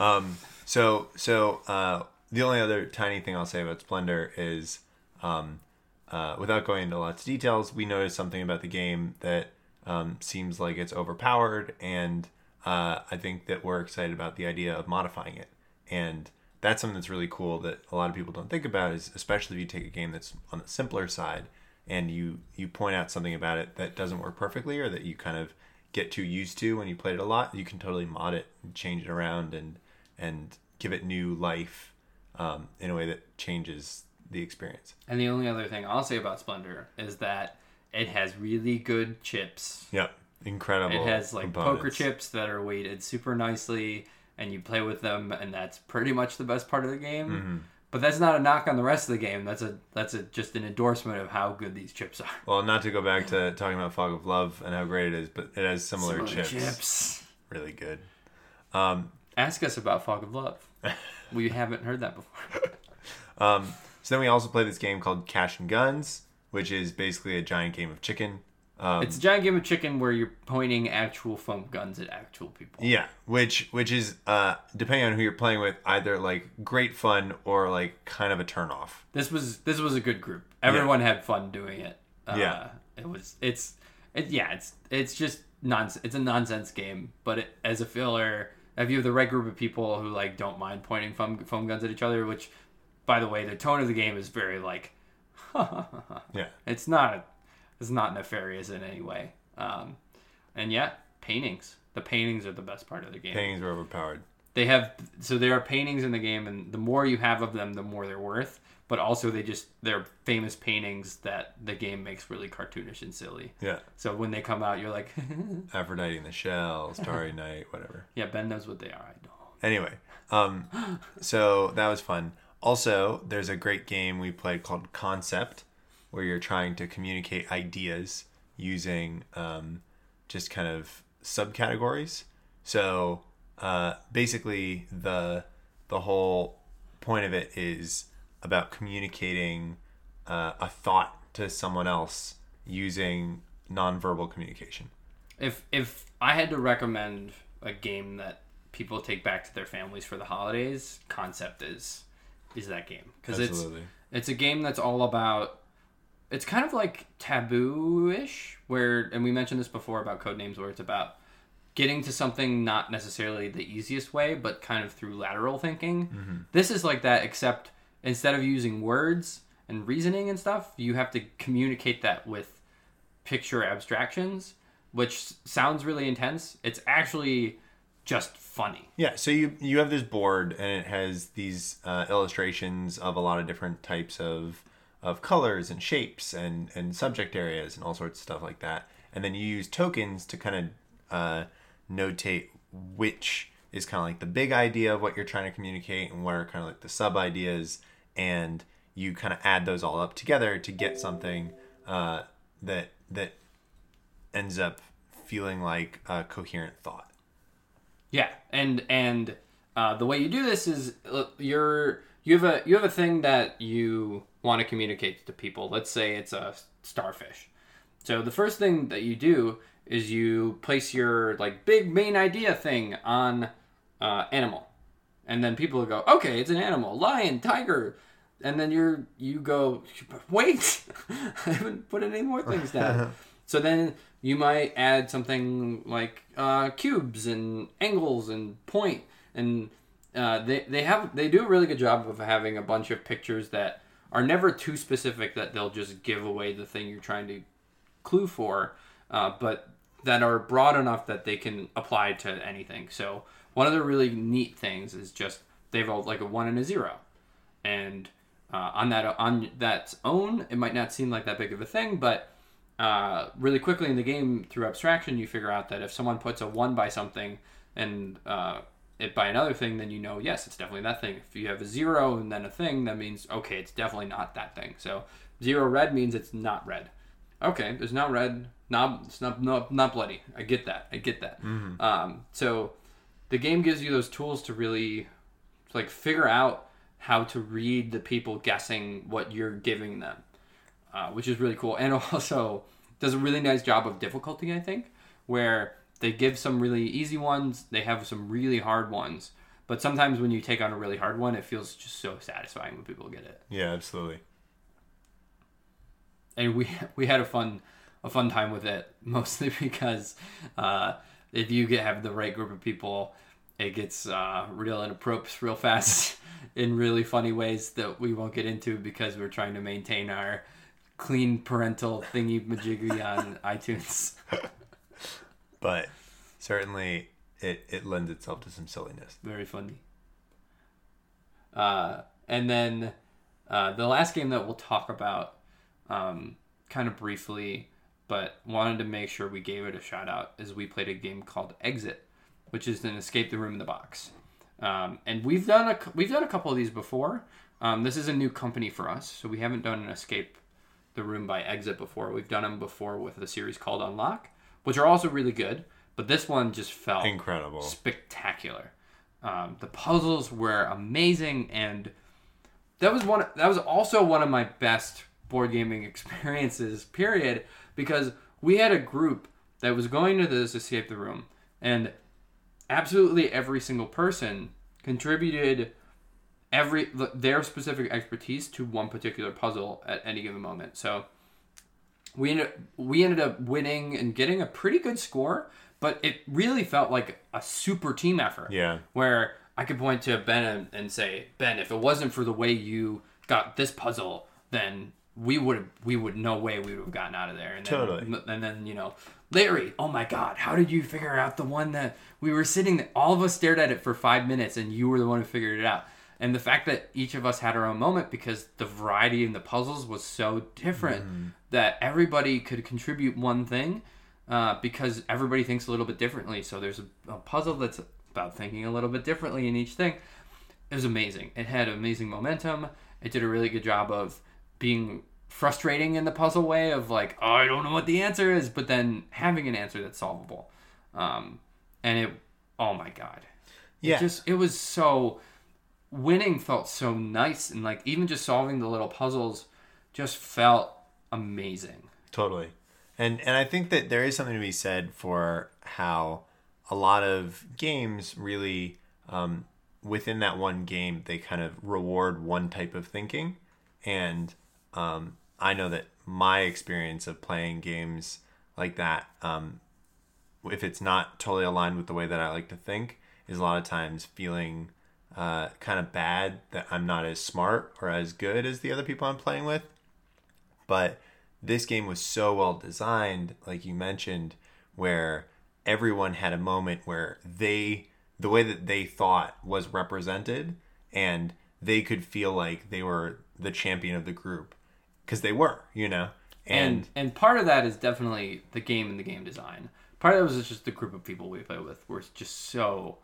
um. So so uh, the only other tiny thing I'll say about Splendor is, um, uh, without going into lots of details, we noticed something about the game that um, seems like it's overpowered, and uh, I think that we're excited about the idea of modifying it. And that's something that's really cool that a lot of people don't think about, is especially if you take a game that's on the simpler side and you, you point out something about it that doesn't work perfectly or that you kind of get too used to when you played it a lot, you can totally mod it and change it around and and give it new life um, in a way that changes the experience. And the only other thing I'll say about Splendor is that it has really good chips. Yep, incredible. It has like components. Poker chips that are weighted super nicely, and you play with them, and that's pretty much the best part of the game. Mm-hmm. But that's not a knock on the rest of the game. That's a that's a, just an endorsement of how good these chips are. Well, not to go back to talking about Fog of Love and how great it is, but it has similar, similar chips. chips. Really good. Um, Ask us about Fog of Love. We haven't heard that before. um, so then we also play this game called Cash and Guns, which is basically a giant game of chicken. Um, it's a giant game of chicken where you're pointing actual foam guns at actual people. Yeah, which which is, uh, depending on who you're playing with, either like great fun or like kind of a turnoff. This was this was a good group. Everyone yeah. had fun doing it. Uh, yeah, it was it's it, yeah it's it's just nonsense. It's a nonsense game, but it, as a filler, if you have the right group of people who like don't mind pointing foam foam guns at each other, which, by the way, the tone of the game is very like, yeah, it's not. A, It's not nefarious in any way. Um, and yeah, paintings. The paintings are the best part of the game. Paintings are overpowered. They have, so there are paintings in the game, and the more you have of them, the more they're worth. But also they just, they're famous paintings that the game makes really cartoonish and silly. Yeah. So when they come out, you're like... Aphrodite in the Shell, Starry Night, whatever. Yeah, Ben knows what they are. I don't. Anyway, um, so that was fun. Also, there's a great game we played called Concept, where you're trying to communicate ideas using um, just kind of subcategories. So uh, basically the the whole point of it is about communicating uh, a thought to someone else using nonverbal communication. If if I had to recommend a game that people take back to their families for the holidays, Concept is is that game. 'Cause it's, it's a game that's all about... It's kind of like Taboo-ish, where, and we mentioned this before about Codenames, where it's about getting to something not necessarily the easiest way, but kind of through lateral thinking. Mm-hmm. This is like that, except instead of using words and reasoning and stuff, you have to communicate that with picture abstractions, which sounds really intense. It's actually just funny. Yeah, so you, you have this board, and it has these uh, illustrations of a lot of different types of... of colors and shapes and, and subject areas and all sorts of stuff like that. And then you use tokens to kind of uh, notate which is kind of like the big idea of what you're trying to communicate and what are kind of like the sub-ideas. And you kind of add those all up together to get something uh, that that ends up feeling like a coherent thought. Yeah, and and uh, the way you do this is you're... You have a you have a thing that you want to communicate to people. Let's say it's a starfish. So the first thing that you do is you place your like big main idea thing on uh, animal, and then people will go, okay, it's an animal, lion, tiger, and then you're you go, wait, I haven't put any more things down. So then you might add something like uh, cubes and angles and point and. Uh, they they have they do a really good job of having a bunch of pictures that are never too specific that they'll just give away the thing you're trying to clue for, uh, but that are broad enough that they can apply to anything. So one of the really neat things is just they've all like a one and a zero, and uh, on that on that's own it might not seem like that big of a thing, but uh, really quickly in the game through abstraction you figure out that if someone puts a one by something and uh, it by another thing, then you know, yes, it's definitely that thing. If you have a zero and then a thing, that means, okay, it's definitely not that thing. So zero red means it's not red. Okay, there's not red, not, it's not, not, not bloody. I get that. I get that. Mm-hmm. Um, so the game gives you those tools to really like figure out how to read the people guessing what you're giving them, uh, which is really cool. And also does a really nice job of difficulty, I think, where they give some really easy ones. They have some really hard ones. But sometimes when you take on a really hard one, it feels just so satisfying when people get it. Yeah, absolutely. And we we had a fun a fun time with it, mostly because uh, if you get, have the right group of people, it gets uh, real inappropriate real fast in really funny ways that we won't get into because we're trying to maintain our clean parental thingy-majiggy on iTunes. But certainly it, it lends itself to some silliness. Very funny. Uh, and then uh, the last game that we'll talk about um, kind of briefly, but wanted to make sure we gave it a shout out, is we played a game called Exit, which is an escape the room in the box. Um, and we've done a, we've done a couple of these before. Um, this is a new company for us, so we haven't done an escape the room by Exit before. We've done them before with a series called Unlock, which are also really good, but this one just felt incredible, spectacular. Um, the puzzles were amazing, and that was one. That was also one of my best board gaming experiences, period, because we had a group that was going to this escape the room, and absolutely every single person contributed every their specific expertise to one particular puzzle at any given moment. So We ended, we ended up winning and getting a pretty good score, but it really felt like a super team effort. Yeah. Where I could point to Ben and, and say, Ben, if it wasn't for the way you got this puzzle, then we would we would no way we would have gotten out of there. And then, totally. And then, you know, Larry, oh my God, how did you figure out the one that we were sitting there? All of us stared at it for five minutes, and you were the one who figured it out. And the fact that each of us had our own moment because the variety in the puzzles was so different mm. that everybody could contribute one thing uh, because everybody thinks a little bit differently. So there's a, a puzzle that's about thinking a little bit differently in each thing. It was amazing. It had amazing momentum. It did a really good job of being frustrating in the puzzle way of like, oh, I don't know what the answer is, but then having an answer that's solvable. Um, and it, oh my God. Yeah. It just, it was so... Winning felt so nice, and like even just solving the little puzzles just felt amazing. Totally. And and I think that there is something to be said for how a lot of games really, um, within that one game, they kind of reward one type of thinking. And um, I know that my experience of playing games like that, um, if it's not totally aligned with the way that I like to think, is a lot of times feeling... Uh, kind of bad that I'm not as smart or as good as the other people I'm playing with. But this game was so well designed, like you mentioned, where everyone had a moment where they, the way that they thought was represented, and they could feel like they were the champion of the group because they were, you know? And, and and part of that is definitely the game and the game design. Part of that was just the group of people we played with were just so...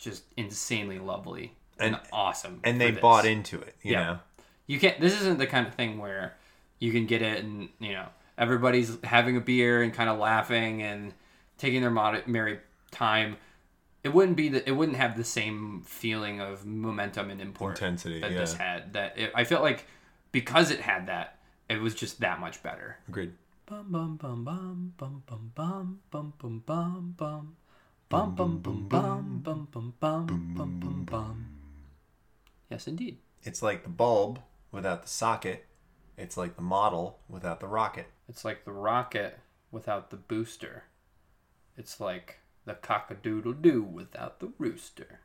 just insanely lovely and, and awesome. And they this. bought into it, you yeah. know. You can't, this isn't the kind of thing where you can get it and, you know, everybody's having a beer and kind of laughing and taking their mod- merry time. It wouldn't be the, it wouldn't have the same feeling of momentum and import intensity that yeah. this had. That it, I felt like because it had that, it was just that much better. Agreed. Bum bum bum bum bum bum bum bum bum bum bum. Bum bum bum bum bum bum bum bum bum bum. Yes, indeed. It's like the bulb without the socket. It's like the model without the rocket. It's like the rocket without the booster. It's like the cock-a-doodle-doo without the rooster.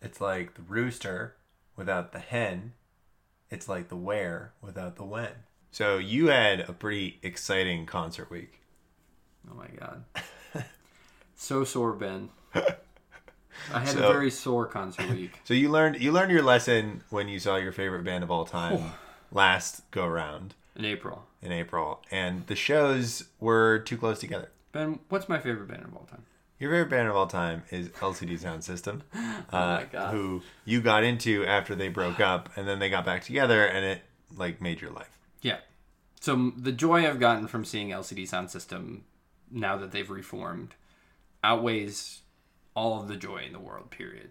It's like the rooster without the hen. It's like the where without the when. So you had a pretty exciting concert week. Oh my God. So sore, Ben. I had so, a very sore concert week. So you learned you learned your lesson when you saw your favorite band of all time oh. last go round in April. In April, and the shows were too close together. Ben, what's my favorite band of all time? Your favorite band of all time is L C D Sound System, uh, oh my God. Who you got into after they broke up, and then they got back together, and it like made your life. Yeah. So the joy I've gotten from seeing L C D Sound System now that they've reformed outweighs all of the joy in the world. Period.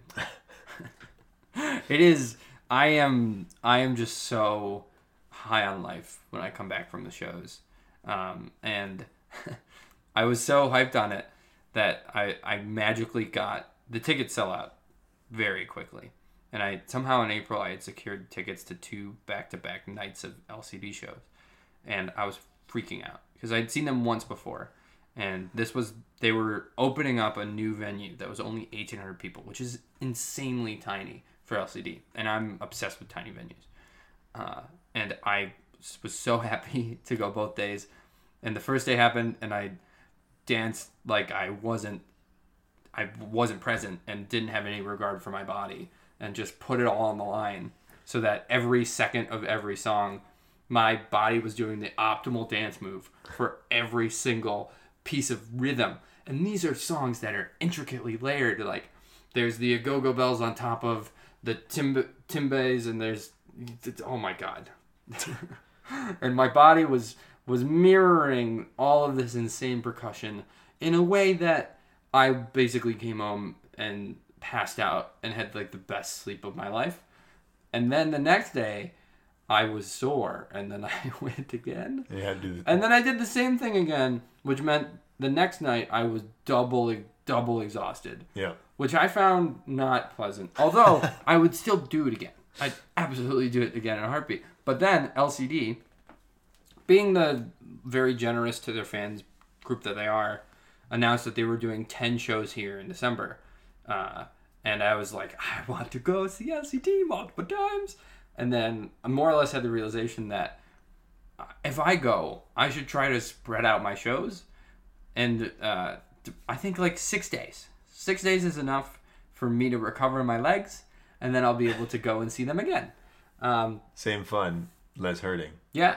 It is. I am. I am just so high on life when I come back from the shows, um, and I was so hyped on it that I, I magically got the tickets sell out very quickly. And I somehow in April I had secured tickets to two back-to-back nights of L C D shows. And I was freaking out because I'd seen them once before. And this was, they were opening up a new venue that was only eighteen hundred people, which is insanely tiny for L C D. And I'm obsessed with tiny venues. Uh, and I was so happy to go both days. And the first day happened and I danced like I wasn't I wasn't present and didn't have any regard for my body and just put it all on the line so that every second of every song my body was doing the optimal dance move for every single piece of rhythm. And these are songs that are intricately layered, like there's the agogo bells on top of the timb- timbes and there's oh my God. And my body was was mirroring all of this insane percussion in a way that I basically came home and passed out and had like the best sleep of my life. And then the next day I was sore and then I went again. Yeah, dude. And then I did the same thing again, which meant the next night I was double, double exhausted. Yeah. Which I found not pleasant. Although I would still do it again. I'd absolutely do it again in a heartbeat. But then L C D, being the very generous to their fans group that they are, announced that they were doing ten shows here in December. Uh, and I was like, I want to go see L C D multiple times. And then I more or less had the realization that if I go, I should try to spread out my shows. And uh, I think like six days. Six days is enough for me to recover my legs. And then I'll be able to go and see them again. Um, Same fun, less hurting. Yeah.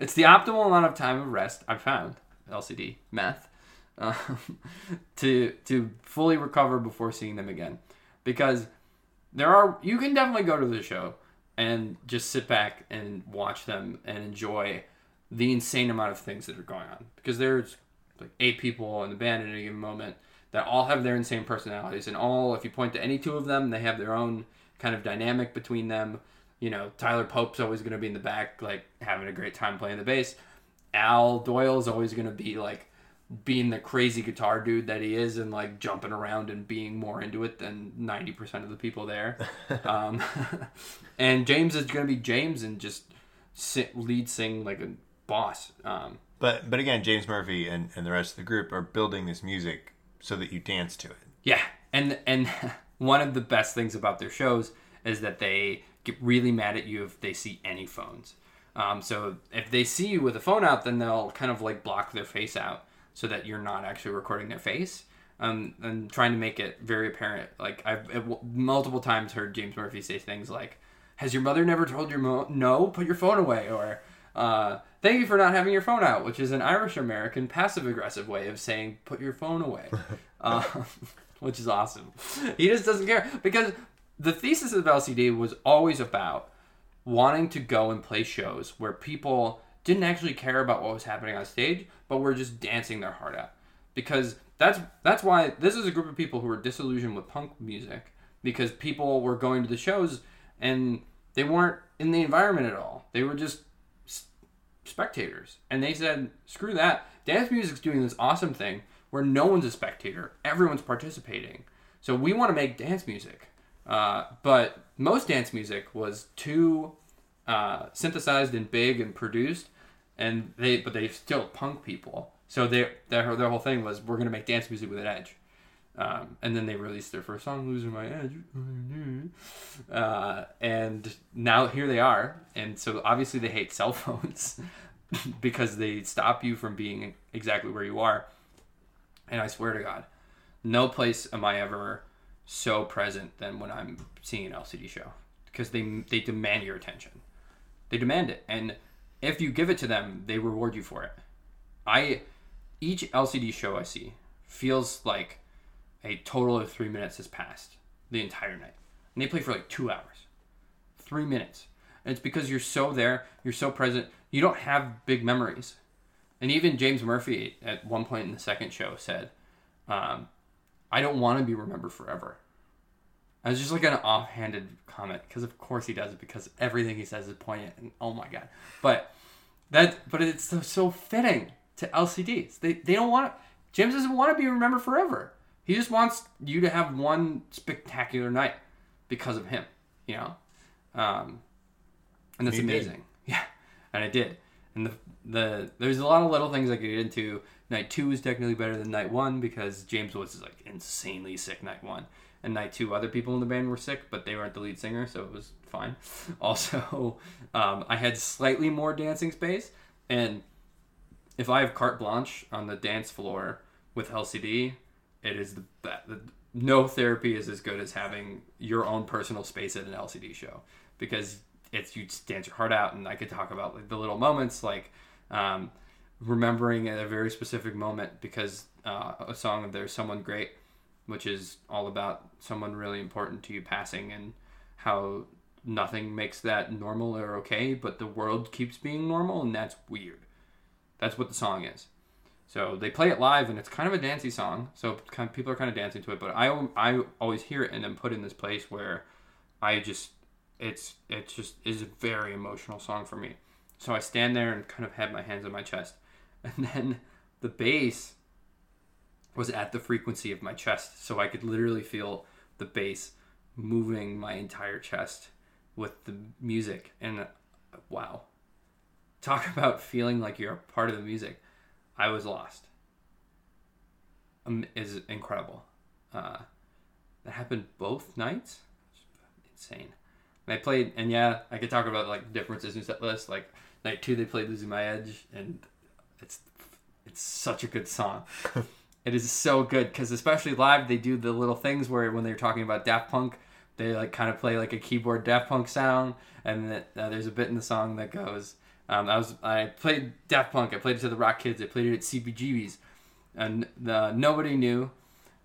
It's the optimal amount of time of rest I've found, L C D math, um, to to fully recover before seeing them again, because there are you can definitely go to the show and just sit back and watch them and enjoy the insane amount of things that are going on, because there's like eight people in the band at any given moment that all have their insane personalities, and all, if you point to any two of them, they have their own kind of dynamic between them. You know, Tyler Pope's always going to be in the back, like, having a great time playing the bass. Al Doyle's always going to be, like, being the crazy guitar dude that he is and, like, jumping around and being more into it than ninety percent of the people there. um, and James is going to be James and just sit, lead sing like a boss. Um, but but again, James Murphy and, and the rest of the group are building this music so that you dance to it. Yeah, and and one of the best things about their shows is that they get really mad at you if they see any phones. Um, so if they see you with a phone out, then they'll kind of like block their face out so that you're not actually recording their face, um, and trying to make it very apparent. Like I've, I've multiple times heard James Murphy say things like, has your mother never told you mo- no, put your phone away? Or uh, thank you for not having your phone out, which is an Irish American passive aggressive way of saying put your phone away, uh, which is awesome. He just doesn't care, because the thesis of L C D was always about wanting to go and play shows where people didn't actually care about what was happening on stage, but were just dancing their heart out. Because that's that's why this is a group of people who were disillusioned with punk music, because people were going to the shows and they weren't in the environment at all. They were just spectators. And they said, screw that. Dance music's doing this awesome thing where no one's a spectator. Everyone's participating. So we want to make dance music. Uh, but most dance music was too uh, synthesized and big and produced, and they but they still punk people. So they their their whole thing was, we're gonna make dance music with an edge. Um, and then they released their first song, "Losing My Edge," uh, and now here they are. And so obviously they hate cell phones because they stop you from being exactly where you are. And I swear to God, no place am I ever so present than when I'm seeing an L C D show, because they they demand your attention. They demand it, and if you give it to them, they reward you for it. I each L C D show I see feels like a total of three minutes has passed the entire night. And they play for like two hours. Three minutes. And it's because you're so there, you're so present, you don't have big memories. And even James Murphy at one point in the second show said, um, I don't want to be remembered forever. I was just like an offhanded comment, because of course he does it, because everything he says is poignant and oh my god. But that, but it's so, so fitting to L C Ds. They they don't want to, James doesn't want to be remembered forever. He just wants you to have one spectacular night because of him, you know? Um, and that's amazing. Did. Yeah, and I did. And the the there's a lot of little things I could get into. Night two was technically better than night one because James was like insanely sick night one. And night two, other people in the band were sick, but they weren't the lead singer, so it was fine. Also, um, I had slightly more dancing space. And if I have carte blanche on the dance floor with L C D, it is the best. No therapy is as good as having your own personal space at an L C D show, because it's you just dance your heart out. And I could talk about like the little moments, like um, remembering at a very specific moment because uh, a song of There's Someone Great, which is all about someone really important to you passing and how nothing makes that normal or okay, but the world keeps being normal, and that's weird. That's what the song is. So they play it live, and it's kind of a dancey song, so kind of, people are kind of dancing to it, but I, I always hear it and then put in this place where I just, it's it's just is a very emotional song for me. So I stand there and kind of have my hands on my chest, and then the bass was at the frequency of my chest, so I could literally feel the bass moving my entire chest with the music. And wow, talk about feeling like you're a part of the music. I was lost. Um, is incredible. Uh, that happened both nights. Insane. And I played, and yeah, I could talk about like differences in set lists. Like night two, they played "Losing My Edge," and it's it's such a good song. It is so good because especially live, they do the little things where when they're talking about Daft Punk, they like kind of play like a keyboard Daft Punk sound, and that, uh, there's a bit in the song that goes, um, I was I played Daft Punk, I played it to the Rock Kids, I played it at C B G B's, and the, nobody knew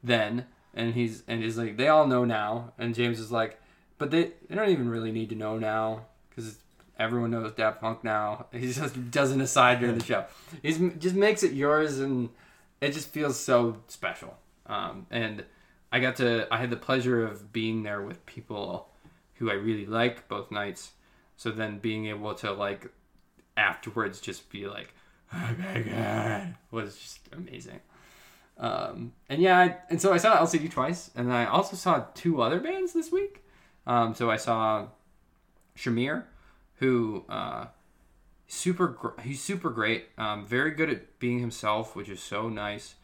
then, and he's and he's like, they all know now, and James is like, but they, they don't even really need to know now because everyone knows Daft Punk now. He just does an aside during the show. He just makes it yours, and it just feels so special. Um, and I got to, I had the pleasure of being there with people who I really like both nights. So then being able to like afterwards just be like, oh my God, was just amazing. Um, and yeah, I, and so I saw L C D twice, and I also saw two other bands this week. Um, so I saw Shamir, who, uh, Super, he's super great. Um, very good at being himself, which is so nice.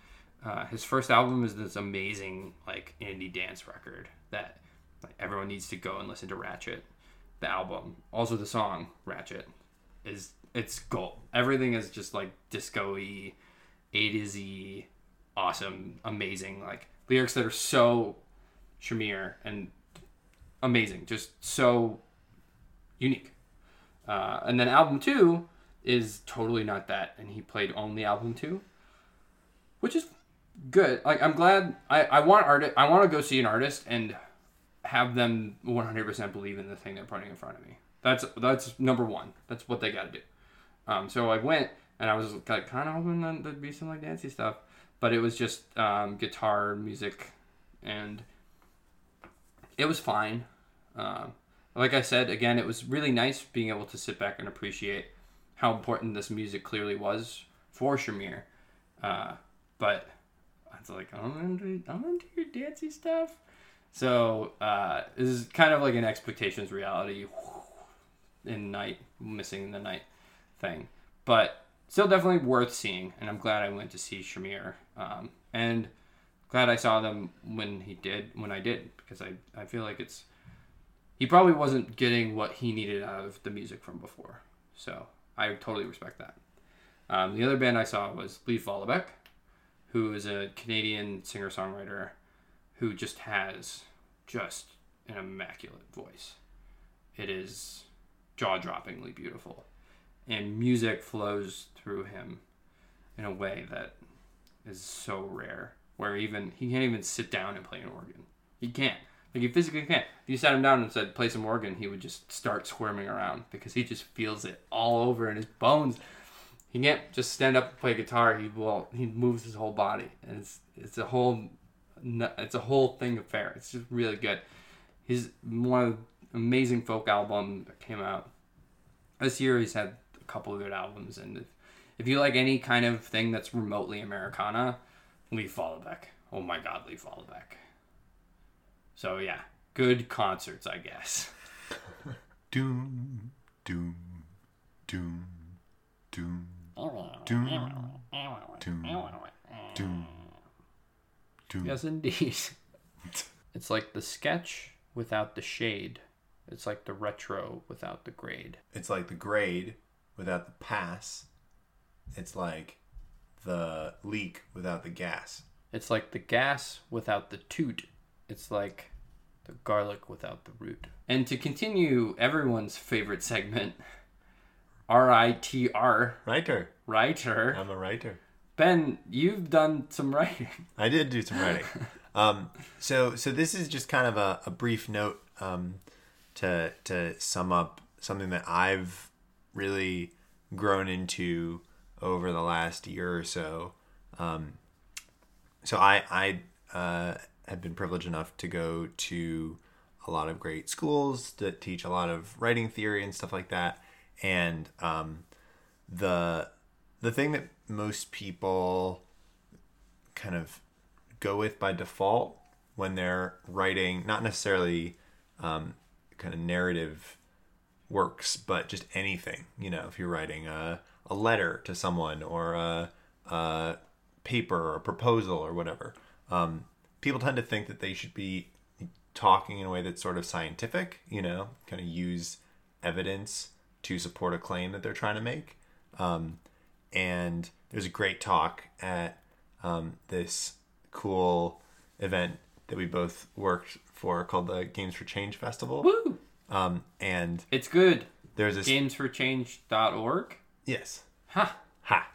Uh, his first album is this amazing like indie dance record that like, everyone needs to go and listen to. Ratchet, the album, also the song Ratchet, is it's gold. Everything is just like disco-y, eighties-y, awesome, amazing. Like lyrics that are so Shamir and amazing, just so unique. Uh, and then album two is totally not that, and he played only album two, which is good. Like I'm glad. I I want art. I want to go see an artist and have them one hundred percent believe in the thing they're putting in front of me. That's that's number one. That's what they got to do. Um, so I went and I was like kind of hoping that there'd be some like dancey stuff, but it was just um, guitar music, and it was fine. Um, Like I said, again, it was really nice being able to sit back and appreciate how important this music clearly was for Shamir. Uh, but I was like, I'm into, I'm into your dancey stuff. So uh, this is kind of like an expectations reality in night, missing the night thing. But still definitely worth seeing. And I'm glad I went to see Shamir. Um, and glad I saw them when he did, when I did, because I, I feel like it's, he probably wasn't getting what he needed out of the music from before. So I totally respect that. Um, the other band I saw was Leif Vollebekk, who is a Canadian singer-songwriter who just has just an immaculate voice. It is jaw-droppingly beautiful. And music flows through him in a way that is so rare. where even he can't even sit down and play an organ. He can't. Like, he physically can't. If you sat him down and said, play some organ, he would just start squirming around because he just feels it all over in his bones. He can't just stand up and play guitar. He will, he moves his whole body. And it's it's a whole it's a whole thing of fair. It's just really good. His one of the amazing folk album that came out this year. He's had a couple of good albums. And if, if you like any kind of thing that's remotely Americana, Leif Vollebekk. Oh my God, Leif Vollebekk. So yeah, good concerts, I guess. Doom, doom, doom, doom, doom, doom, doom, doom. Yes, indeed. It's like the sketch without the shade. It's like the retro without the grade. It's like the grade without the pass. It's like the leak without the gas. It's like the gas without the toot. It's like the garlic without the root. And to continue everyone's favorite segment, R I T R. Writer. Writer. I'm a writer. Ben, you've done some writing. I did do some writing. um, so so this is just kind of a, a brief note um, to to sum up something that I've really grown into over the last year or so. Um, so I... I uh, I've been privileged enough to go to a lot of great schools that teach a lot of writing theory and stuff like that. And um, the the thing that most people kind of go with by default when they're writing, not necessarily um, kind of narrative works, but just anything, you know, if you're writing a, a letter to someone or a, a paper or a proposal or whatever, um, people tend to think that they should be talking in a way that's sort of scientific, you know, kind of use evidence to support a claim that they're trying to make. Um, and there's a great talk at um, this cool event that we both worked for called the Games for Change Festival. Woo! Um, and it's good. There's this games for change dot org. Yes. Ha. Ha.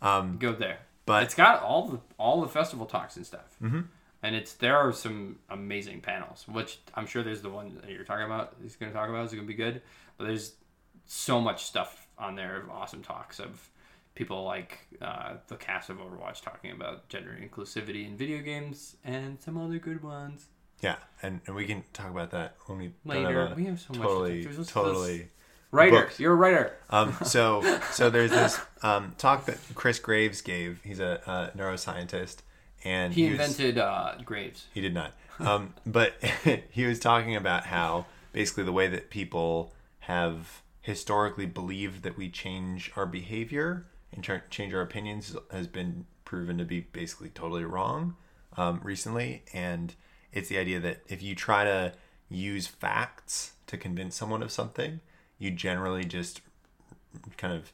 Um, Go there. But it's got all the all the festival talks and stuff. Mm-hmm. And it's there are some amazing panels, which I'm sure there's the one that you're talking about. He's going to talk about. It's going to be good. But there's so much stuff on there of awesome talks of people like uh, the cast of Overwatch talking about gender inclusivity in video games and some other good ones. Yeah, and, and we can talk about that when we later. Have we have so totally, much to talk. Totally, totally. Writer, books. You're a writer. Um, so so there's this um, talk that Chris Graves gave. He's a, a neuroscientist. And he, he invented was, uh, Graves. He did not. Um, but he was talking about how basically the way that people have historically believed that we change our behavior and ch- change our opinions has been proven to be basically totally wrong um, recently. And it's the idea that if you try to use facts to convince someone of something, you generally just kind of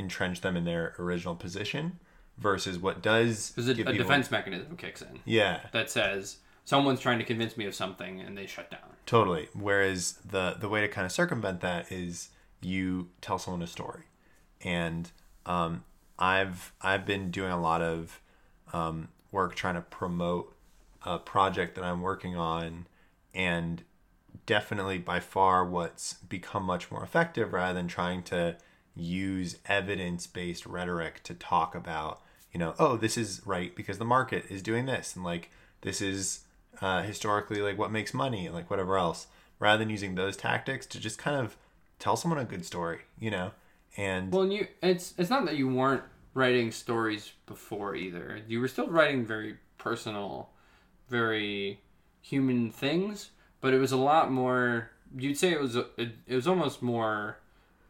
entrench them in their original position. Versus what does... Because a, a defense people... mechanism kicks in. Yeah. That says, someone's trying to convince me of something, and they shut down. Totally. Whereas the, the way to kind of circumvent that is you tell someone a story. And um, I've I've been doing a lot of um, work trying to promote a project that I'm working on. And definitely by far what's become much more effective rather than trying to use evidence-based rhetoric to talk about... You know, oh, this is right because the market is doing this, and like this is uh, historically like what makes money, and like whatever else. Rather than using those tactics to just kind of tell someone a good story, you know, and well, and you it's it's not that you weren't writing stories before either. You were still writing very personal, very human things, but it was a lot more. You'd say it was a, it, it was almost more.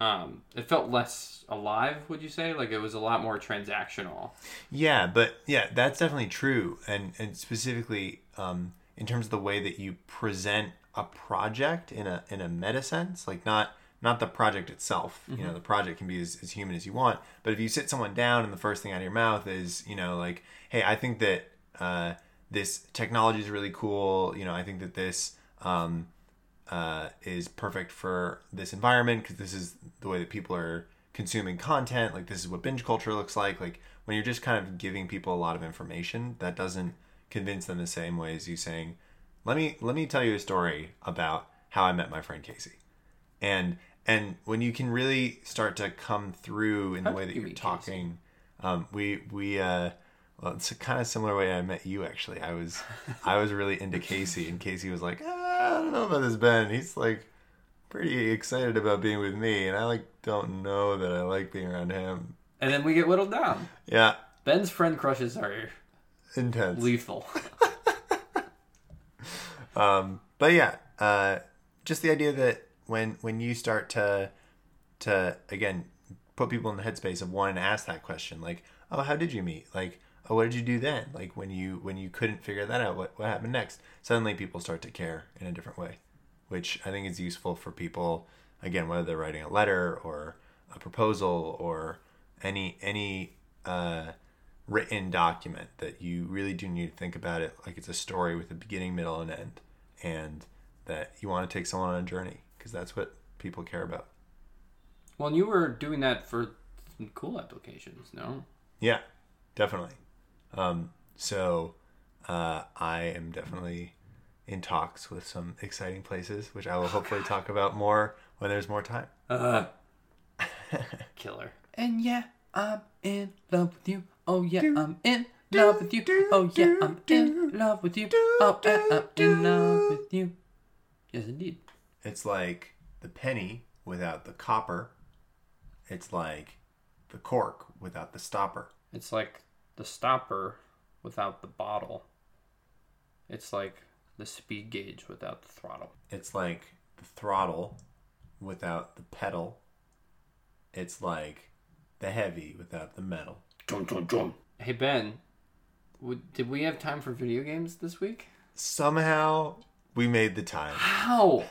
Um, it felt less alive, would you say? Like it was a lot more transactional. Yeah, but yeah, that's definitely true. And and specifically um, in terms of the way that you present a project in a in a meta sense, like not not the project itself. Mm-hmm. You know, the project can be as, as human as you want. But if you sit someone down and the first thing out of your mouth is, you know, like, hey, I think that uh, this technology is really cool. You know, I think that this... Um, Uh, is perfect for this environment because this is the way that people are consuming content. Like this is what binge culture looks like. Like when you're just kind of giving people a lot of information, that doesn't convince them the same way as you saying, let me let me tell you a story about how I met my friend Casey. And and when you can really start to come through in how the way that you you're talking, um, we we uh, well, it's a kind of similar way I met you actually. I was I was really into Casey, and Casey was like, ah, I don't know about this Ben. He's like pretty excited about being with me, and I like don't know that I like being around him. And then we get whittled down. Yeah, Ben's friend crushes are intense, lethal. Um, but yeah, uh, just the idea that when, when you start to, to, again, put people in the headspace of wanting to ask that question, like, oh, how did you meet? Like, oh, what did you do then? Like when you, when you couldn't figure that out, what, what happened next? Suddenly people start to care in a different way, which I think is useful for people, again, whether they're writing a letter or a proposal or any, any, uh, written document that you really do need to think about it. Like it's a story with a beginning, middle, and end. And that you want to take someone on a journey because that's what people care about. Well, and you were doing that for some cool applications, no? Yeah, definitely. Um, so uh, I am definitely in talks with some exciting places, which I will hopefully talk about more when there's more time. Uh, killer. And yeah, I'm in love with you. Oh yeah, I'm in love with you. Oh yeah, I'm in love with you. Oh, I'm in love with you. Yes, indeed. It's like the penny without the copper. It's like the cork without the stopper. It's like the stopper without the bottle. It's like the speed gauge without the throttle. It's like the throttle without the pedal. It's like the heavy without the metal. Dun, dun, dun. Hey, Ben, w- did we have time for video games this week? Somehow, we made the time. How?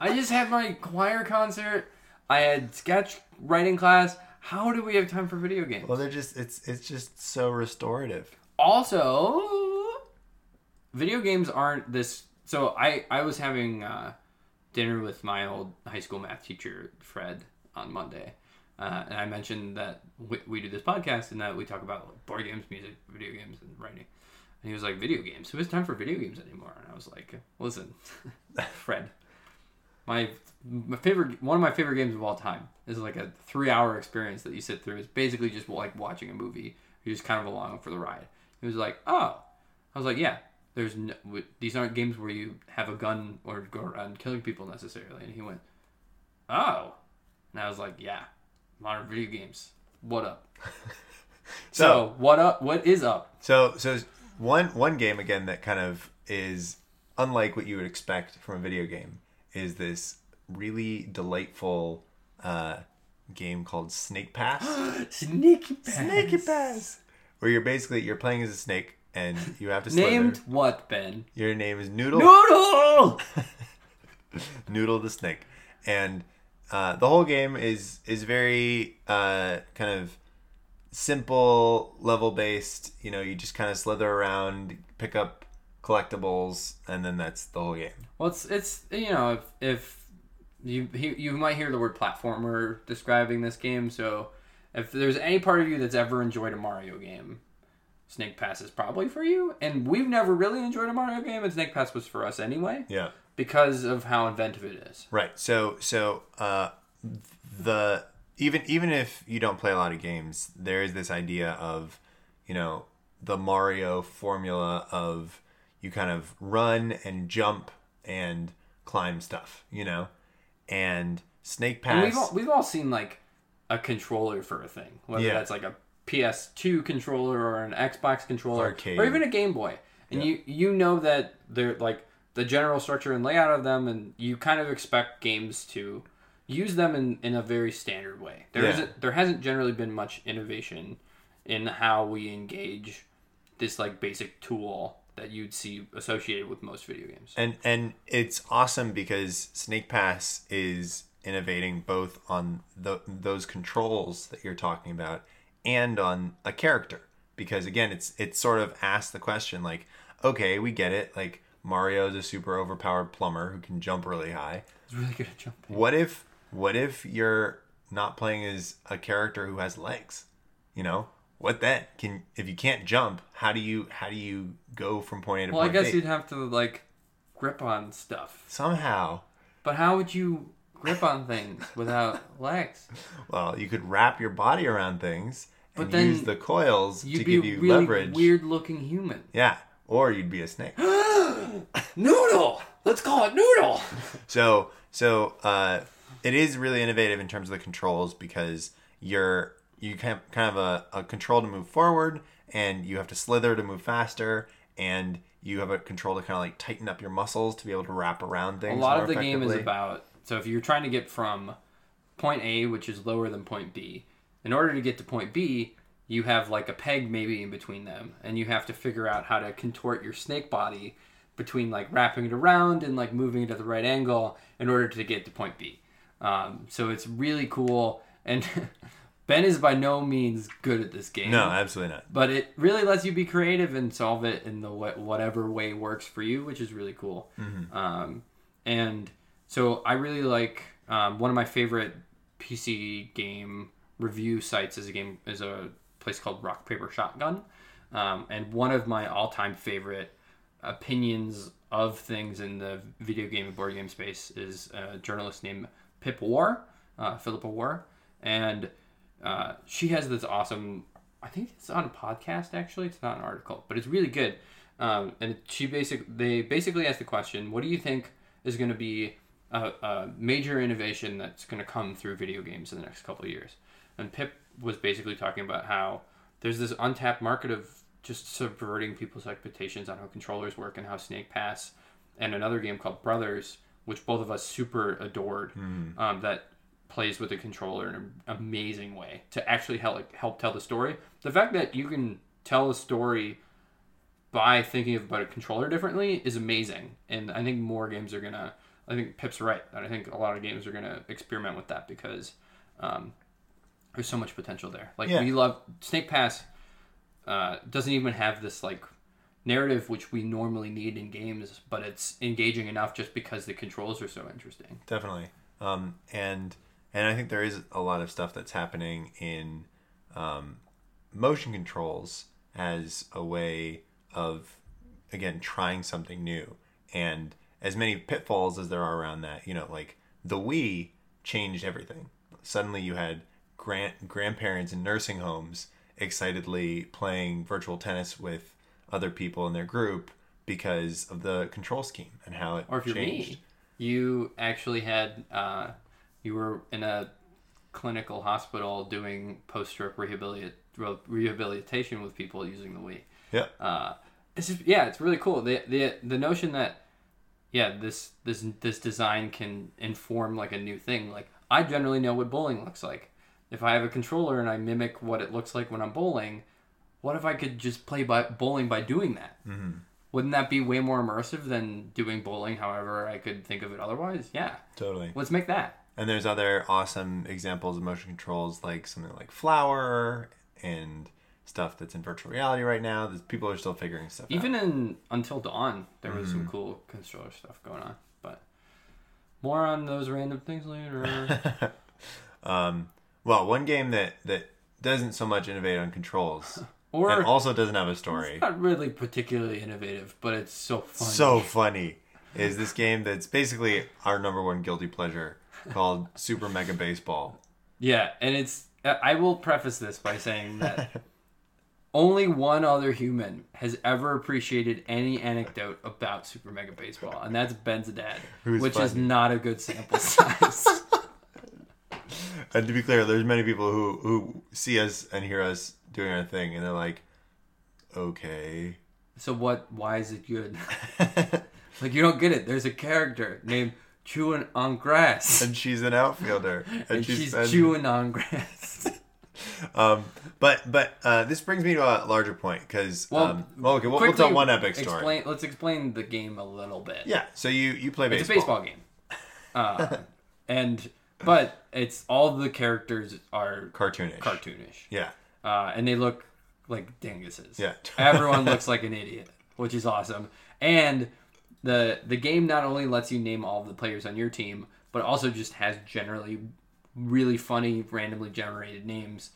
I just had my choir concert. I had sketch writing class. How do we have time for video games? Well, they're just it's it's just so restorative. Also, video games aren't this... So I, I was having uh, dinner with my old high school math teacher, Fred, on Monday. Uh, and I mentioned that we, we do this podcast and that we talk about like, board games, music, video games, and writing. And he was like, video games? Who has time for video games anymore? And I was like, listen, Fred, my, my favorite, one of my favorite games of all time is like a three hour experience that you sit through. It's basically just like watching a movie. You're just kind of along for the ride. He was like, oh, I was like, yeah, there's no, these aren't games where you have a gun or go around killing people necessarily. And he went, oh, and I was like, yeah. Modern video games. What up? so, so what up? What is up? So so one one game again that kind of is unlike what you would expect from a video game is this really delightful uh, game called Snake Pass. Snake Pass. Snake Pass. Where you're basically you're playing as a snake and you have to slither. Named what, Ben? Your name is Noodle. Noodle. Noodle the snake, and. Uh, the whole game is is very uh, kind of simple, level-based. You know, you just kind of slither around, pick up collectibles, and then that's the whole game. Well, it's, it's you know, if, if you you might hear the word platformer describing this game, so if there's any part of you that's ever enjoyed a Mario game, Snake Pass is probably for you. And we've never really enjoyed a Mario game, and Snake Pass was for us anyway. Yeah. Because of how inventive it is, right? So, so uh, the even even if you don't play a lot of games, there is this idea of, you know, the Mario formula of you kind of run and jump and climb stuff, you know, and Snake Pass. And we've all, we've all seen like a controller for a thing, whether yeah. that's like a P S two controller or an Xbox controller, Arcade. Or even a Game Boy, and yeah. you you know that they're like. The general structure and layout of them, and you kind of expect games to use them in, in a very standard way. There yeah. isn't, there hasn't generally been much innovation in how we engage this like basic tool that you'd see associated with most video games. And and it's awesome because Snake Pass is innovating both on the, those controls that you're talking about and on a character, because again, it's it's sort of asks the question like, okay, we get it, like. Mario's a super overpowered plumber who can jump really high. He's really good at jumping. What if what if you're not playing as a character who has legs? You know? what then? Can if you can't jump, how do you how do you go from point A to well, point B? Well, I guess B? You'd have to like grip on stuff somehow. But how would you grip on things without legs? Well, you could wrap your body around things and but then use the coils to give you really leverage. You'd be a really weird-looking human. Yeah, or you'd be a snake. Noodle! Let's call it Noodle! So, so uh, it is really innovative in terms of the controls because you're you have kind of a, a control to move forward, and you have to slither to move faster, and you have a control to kind of like tighten up your muscles to be able to wrap around things. A lot of the game is about... So if you're trying to get from point A, which is lower than point B, in order to get to point B, you have like a peg maybe in between them, and you have to figure out how to contort your snake body between like wrapping it around and like moving it at the right angle in order to get to point B. Um, so it's really cool, and Ben is by no means good at this game. No, absolutely not. But it really lets you be creative and solve it in the whatever way works for you, which is really cool. Mm-hmm. Um, and... So I really like um, one of my favorite P C game review sites is a game is a place called Rock Paper Shotgun, um, and one of my all-time favorite opinions of things in the video game and board game space is a journalist named Pip War, uh, Philippa War, and uh, she has this awesome. I think it's on a podcast actually. It's not an article, but it's really good. Um, and she basic they basically asked the question: what do you think is going to be A, a major innovation that's going to come through video games in the next couple of years? And Pip was basically talking about how there's this untapped market of just subverting people's expectations on how controllers work and how Snake Pass and another game called Brothers, which both of us super adored, mm. um, that plays with the controller in an amazing way to actually help, help tell the story. The fact that you can tell a story by thinking about a controller differently is amazing. And I think more games are going to I think Pip's right. I think a lot of games are going to experiment with that because um, there's so much potential there. Like, yeah. we love... Snake Pass uh, doesn't even have this, like, narrative which we normally need in games, but it's engaging enough just because the controls are so interesting. Definitely. Um, and and I think there is a lot of stuff that's happening in um, motion controls as a way of, again, trying something new. And... as many pitfalls as there are around that, you know, like the Wii changed everything. Suddenly you had grand grandparents in nursing homes excitedly playing virtual tennis with other people in their group because of the control scheme and how it changed. Or if you're me, you actually had, uh, you were in a clinical hospital doing post-stroke rehabilit- rehabilitation with people using the Wii. Yeah. Uh, this is, yeah, it's really cool. The, the, the notion that, yeah, this this this design can inform like a new thing. Like I generally know what bowling looks like. If I have a controller and I mimic what it looks like when I'm bowling, what if I could just play by bowling by doing that? Mm-hmm. Wouldn't that be way more immersive than doing bowling however I could think of it otherwise? Yeah. Totally. Let's make that. And there's other awesome examples of motion controls, like something like Flower and stuff that's in virtual reality right now. People are still figuring stuff Even out. Even in Until Dawn, there was mm-hmm. some cool controller stuff going on. But more on those random things later. um, well, one game that, that doesn't so much innovate on controls or and also doesn't have a story. It's not really particularly innovative, but it's so funny. So funny is this game that's basically our number one guilty pleasure called Super Mega Baseball. Yeah, and it's... I will preface this by saying that... only one other human has ever appreciated any anecdote about Super Mega Baseball, and that's Ben's dad, Who's which funny. is not a good sample size. And to be clear, there's many people who, who see us and hear us doing our thing, and they're like, okay. So what? Why is it good? Like, you don't get it. There's a character named Chewing on Grass. And she's an outfielder. And, and she's, she's and... chewing on grass. Um, but but uh, this brings me to a larger point because well, um, well, okay, we'll, we'll tell one epic story. Explain, let's explain the game a little bit. Yeah, so you you play baseball. It's a baseball game, uh, and but it's all the characters are cartoonish, cartoonish. Yeah, uh, and they look like dinguses. Yeah, everyone looks like an idiot, which is awesome. And the the game not only lets you name all of the players on your team, but also just has generally really funny randomly generated names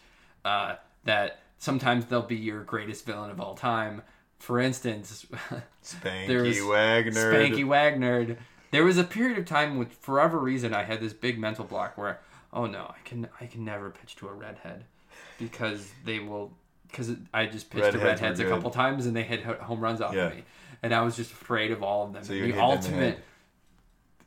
uh that sometimes they'll be your greatest villain of all time. For instance, Spanky Wagner. Spanky Wagner. There was a period of time, which, for whatever reason, I had this big mental block where, oh no, I can I can never pitch to a redhead because they will because I just pitched redheads to redheads a couple times and they hit home runs off yeah. of me, and I was just afraid of all of them. So you the ultimate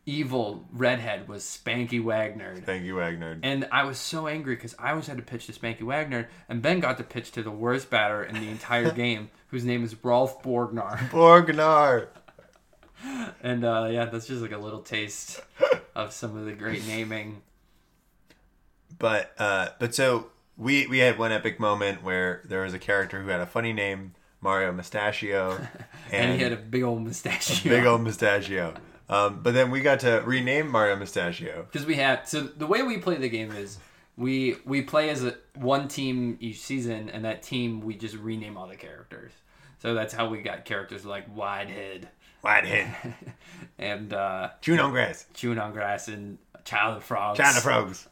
the evil redhead was Spanky Wagner. Spanky Wagner. And I was so angry because I always had to pitch to Spanky Wagner, and Ben got to pitch to the worst batter in the entire game, whose name is Rolf Borgnar. Borgnar. And uh, yeah, that's just like a little taste of some of the great naming. But uh, but so we we had one epic moment where there was a character who had a funny name, Mario Mustachio, and, and he had a big old mustachio. A big old mustachio. Um, but then we got to rename Mario Mustachio because we had. So the way we play the game is we we play as a, one team each season, and that team we just rename all the characters. So that's how we got characters like Widehead. Widehead. And uh, Chewing on Grass. Chewing on Grass and Child of Frogs. Child of Frogs.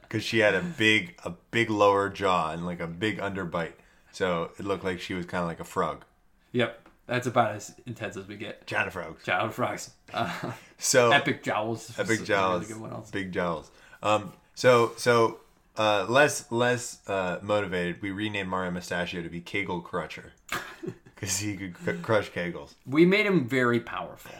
Because she had a big a big lower jaw and like a big underbite. So it looked like she was kind of like a frog. Yep. That's about as intense as we get. Child of Frogs. Child of Frogs. Uh, so Epic Jowls. Epic Jowls. Good one else. Big Jowls. Um, so so uh, less, less uh, motivated, we renamed Mario Mustachio to be Kegel Crutcher. Because he could c- crush kegels. We made him very powerful.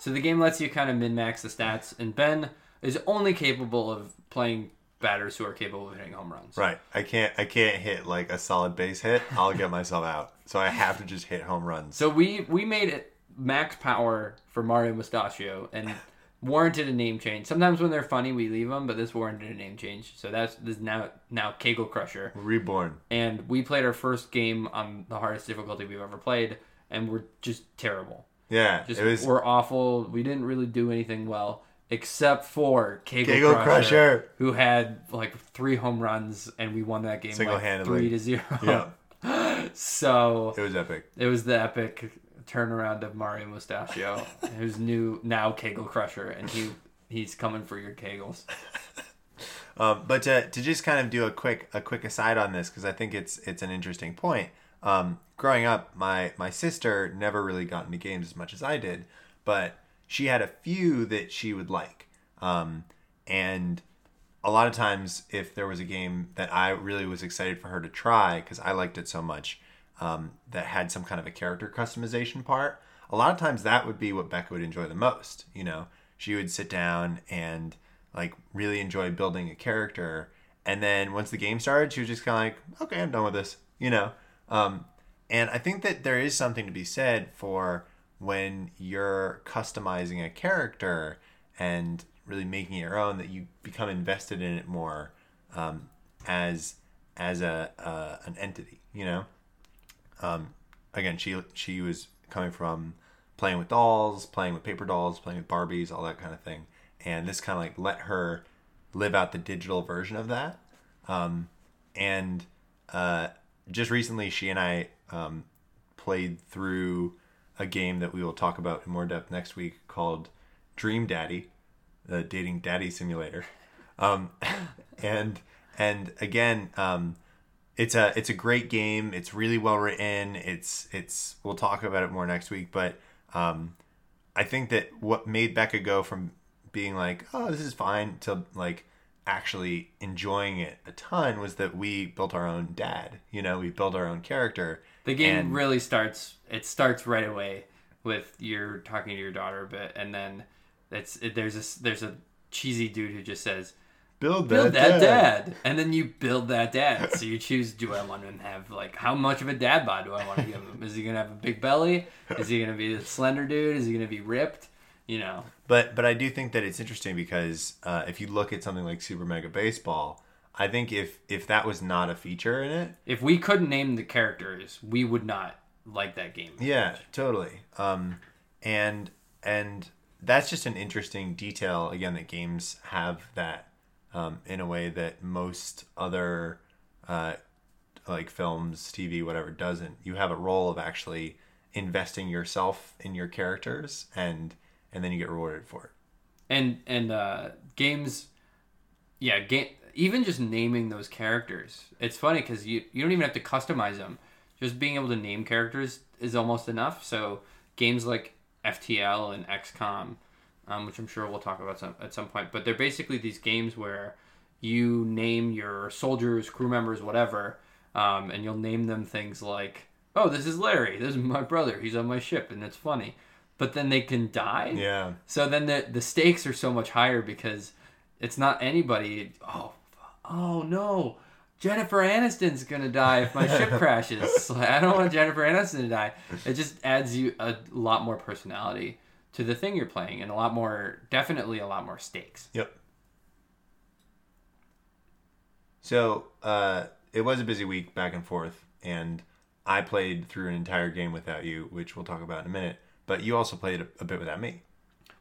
So the game lets you kind of min-max the stats. And Ben is only capable of playing batters who are capable of hitting home runs. Right. I can't I can't hit like a solid base hit. I'll get myself out. So I have to just hit home runs. So we, we made it max power for Mario Mustachio and warranted a name change. Sometimes when they're funny, we leave them. But this warranted a name change. So that's this now now Kegel Crusher. Reborn. And we played our first game on the hardest difficulty we've ever played. And we're just terrible. Yeah. Just, it was... We're awful. We didn't really do anything well. Except for Kegel, Kegel Crusher, Crusher, who had like three home runs, and we won that game single-handedly, like three to zero. Yeah. So it was epic. It was the epic turnaround of Mario Mustachio, who's new now Kegel Crusher, and he he's coming for your kegels. Um, but to to just kind of do a quick a quick aside on this, because I think it's it's an interesting point. Um, growing up, my my sister never really got into games as much as I did, but she had a few that she would like. Um, and a lot of times if there was a game that I really was excited for her to try, because I liked it so much, um, that had some kind of a character customization part, a lot of times that would be what Becca would enjoy the most. You know, she would sit down and like really enjoy building a character. And then once the game started, she was just kind of like, okay, I'm done with this, you know? Um, and I think that there is something to be said for when you're customizing a character and really making it your own, that you become invested in it more um, as as a uh, an entity, you know. Um, again, she she was coming from playing with dolls, playing with paper dolls, playing with Barbies, all that kind of thing, and this kind of like let her live out the digital version of that. Um, and uh, just recently, she and I um, played through a game that we will talk about in more depth next week called Dream Daddy, the dating daddy simulator. Um, and, and again, um, it's a, it's a great game. It's really well written. It's, it's, we'll talk about it more next week. But, um, I think that what made Becca go from being like, oh, this is fine, to like actually enjoying it a ton was that we built our own dad, you know, we built our own character. The game and really starts, it starts right away with you're talking to your daughter a bit, and then it's, it, there's a, there's a cheesy dude who just says, build that, build that dad. dad. And then you build that dad. So you choose, do I want him to have, like, how much of a dad bod do I want to give him? Is he going to have a big belly? Is he going to be a slender dude? Is he going to be ripped? You know. But, but I do think that it's interesting because uh, if you look at something like Super Mega Baseball, I think if, if that was not a feature in it... If we couldn't name the characters, we would not like that game. Yeah, much. Totally. Um, and and that's just an interesting detail, again, that games have that um, in a way that most other uh, like films, T V, whatever, doesn't. You have a role of actually investing yourself in your characters, and and then you get rewarded for it. And, and uh, games... Yeah, game, even just naming those characters, it's funny because you, you don't even have to customize them. Just being able to name characters is almost enough. So games like F T L and X COM, um, which I'm sure we'll talk about some, at some point, but they're basically these games where you name your soldiers, crew members, whatever, um, and you'll name them things like, oh, this is Larry, this is my brother, he's on my ship, and it's funny. But then they can die. Yeah. So then the the stakes are so much higher because it's not anybody. Oh, oh no, Jennifer Aniston's gonna die if my ship crashes. Like, I don't want Jennifer Aniston to die. It just adds you a lot more personality to the thing you're playing, and a lot more, definitely a lot more stakes. Yep. So uh, it was a busy week back and forth, and I played through an entire game without you, which we'll talk about in a minute. But you also played a bit without me.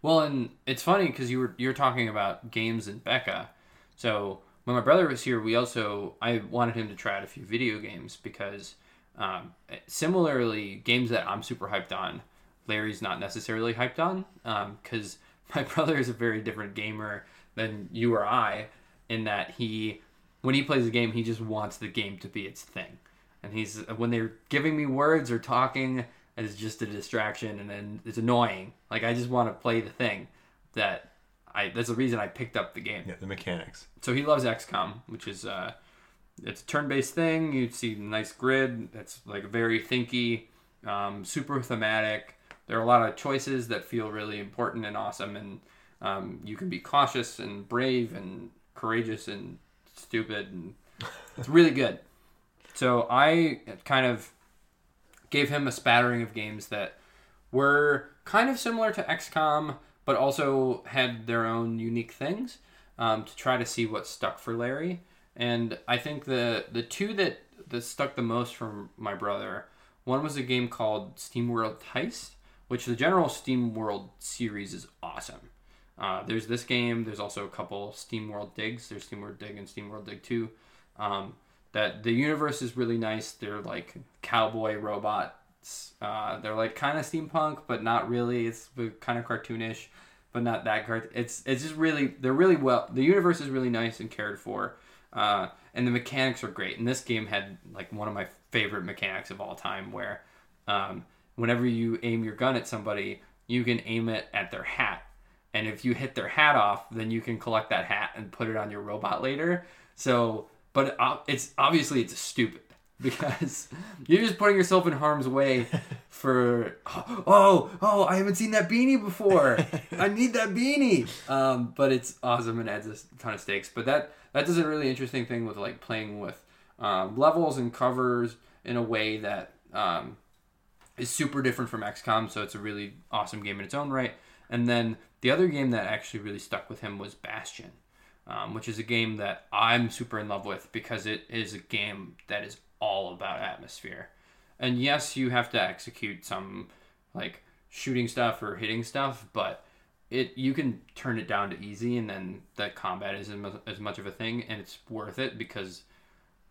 Well, and it's funny because you were you're talking about games and Becca. So when my brother was here, we also I wanted him to try out a few video games because um, similarly, games that I'm super hyped on, Larry's not necessarily hyped on, because um, my brother is a very different gamer than you or I, in that he when he plays a game, he just wants the game to be its thing, and he's when they're giving me words or talking. It's just a distraction, and then it's annoying. Like, I just want to play the thing that I... That's the reason I picked up the game. Yeah, the mechanics. So he loves X COM, which is... Uh, it's a turn-based thing. You see a nice grid. It's, like, very thinky, um, super thematic. There are a lot of choices that feel really important and awesome, and um, you can be cautious and brave and courageous and stupid, and it's really good. So I kind of... gave him a spattering of games that were kind of similar to X COM, but also had their own unique things um, to try to see what stuck for Larry. And I think the the two that, that stuck the most from my brother, one was a game called SteamWorld Heist, which the general SteamWorld series is awesome. Uh, there's this game. There's also a couple SteamWorld Digs. There's SteamWorld Dig and SteamWorld Dig two. Um, That the universe is really nice. They're like cowboy robots. Uh, they're like kind of steampunk, but not really. It's kind of cartoonish, but not that cart. It's it's just really they're really well. The universe is really nice and cared for, uh, and the mechanics are great. And this game had like one of my favorite mechanics of all time, where um, whenever you aim your gun at somebody, you can aim it at their hat, and if you hit their hat off, then you can collect that hat and put it on your robot later. So. But it's obviously it's stupid because you're just putting yourself in harm's way for, oh, oh, I haven't seen that beanie before. I need that beanie. Um, but it's awesome and adds a ton of stakes. But that, that does a really interesting thing with like playing with um, levels and covers in a way that um, is super different from X COM. So it's a really awesome game in its own right. And then the other game that actually really stuck with him was Bastion. Um, which is a game that I'm super in love with because it is a game that is all about atmosphere. And yes, you have to execute some like shooting stuff or hitting stuff, but it you can turn it down to easy, and then the combat isn't as much of a thing, and it's worth it because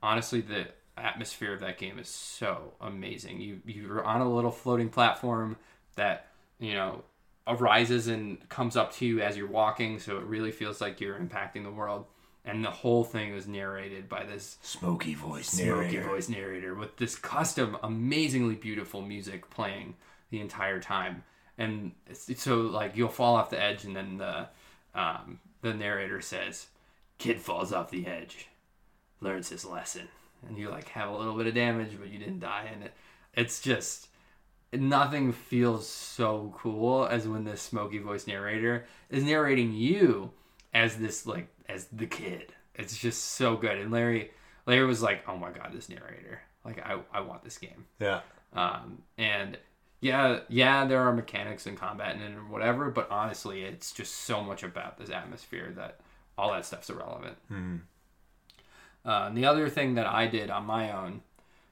honestly, the atmosphere of that game is so amazing. You you're on a little floating platform that you know. arises and comes up to you as you're walking, so it really feels like you're impacting the world. And the whole thing was narrated by this smoky voice smoky narrator. voice narrator with this custom, amazingly beautiful music playing the entire time. And it's, it's so like you'll fall off the edge, and then the um, the narrator says, "Kid falls off the edge, learns his lesson," and you like have a little bit of damage, but you didn't die. And it it's just. Nothing feels so cool as when this smoky voice narrator is narrating you as this like as the kid. It's just so good. And Larry, Larry was like, "Oh my god, this narrator! Like, I, I want this game." Yeah. Um. And yeah, yeah, there are mechanics and combat and whatever, but honestly, it's just so much about this atmosphere that all that stuff's irrelevant. Mm-hmm. Uh, and the other thing that I did on my own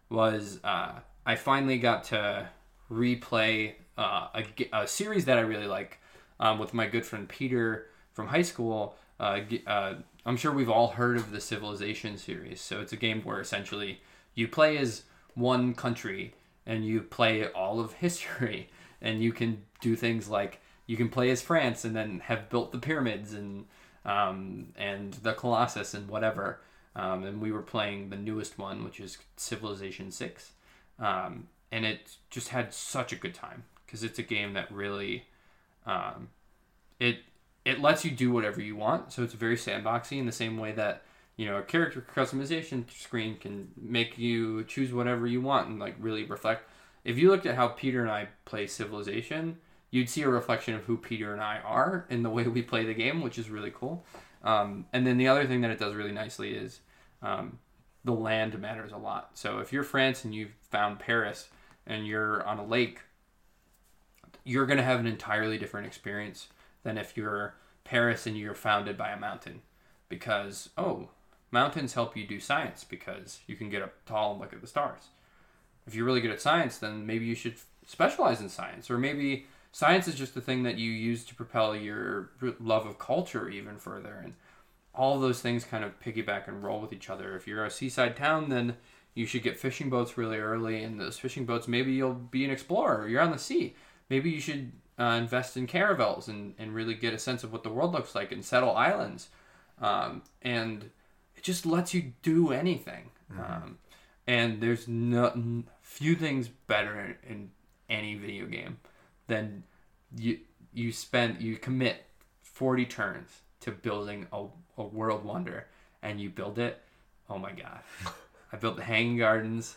was uh, I finally got to. replay uh, a, a series that I really like um, with my good friend Peter from high school. Uh, uh, I'm sure we've all heard of the Civilization series. So it's a game where essentially you play as one country and you play all of history, and you can do things like you can play as France and then have built the pyramids and um, and the Colossus and whatever. Um, and we were playing the newest one, which is Civilization six. Um, and it just had such a good time because it's a game that really, um, it it lets you do whatever you want. So it's very sandboxy in the same way that, you know, a character customization screen can make you choose whatever you want and like really reflect. If you looked at how Peter and I play Civilization, you'd see a reflection of who Peter and I are in the way we play the game, which is really cool. Um, and then the other thing that it does really nicely is um, the land matters a lot. So if you're France and you've found Paris and you're on a lake, you're going to have an entirely different experience than if you're Paris and you're founded by a mountain. Because, oh, mountains help you do science because you can get up tall and look at the stars. If you're really good at science, then maybe you should specialize in science. Or maybe science is just the thing that you use to propel your love of culture even further. And all those things kind of piggyback and roll with each other. If you're a seaside town, then you should get fishing boats really early. And those fishing boats, maybe you'll be an explorer. You're on the sea. Maybe you should uh, invest in caravels and, and really get a sense of what the world looks like and settle islands. Um, and it just lets you do anything. Mm-hmm. Um, and there's no... few things better in, in any video game than you you spend you commit forty turns to building a, a world wonder, and you build it. Oh my god. I built the Hanging Gardens,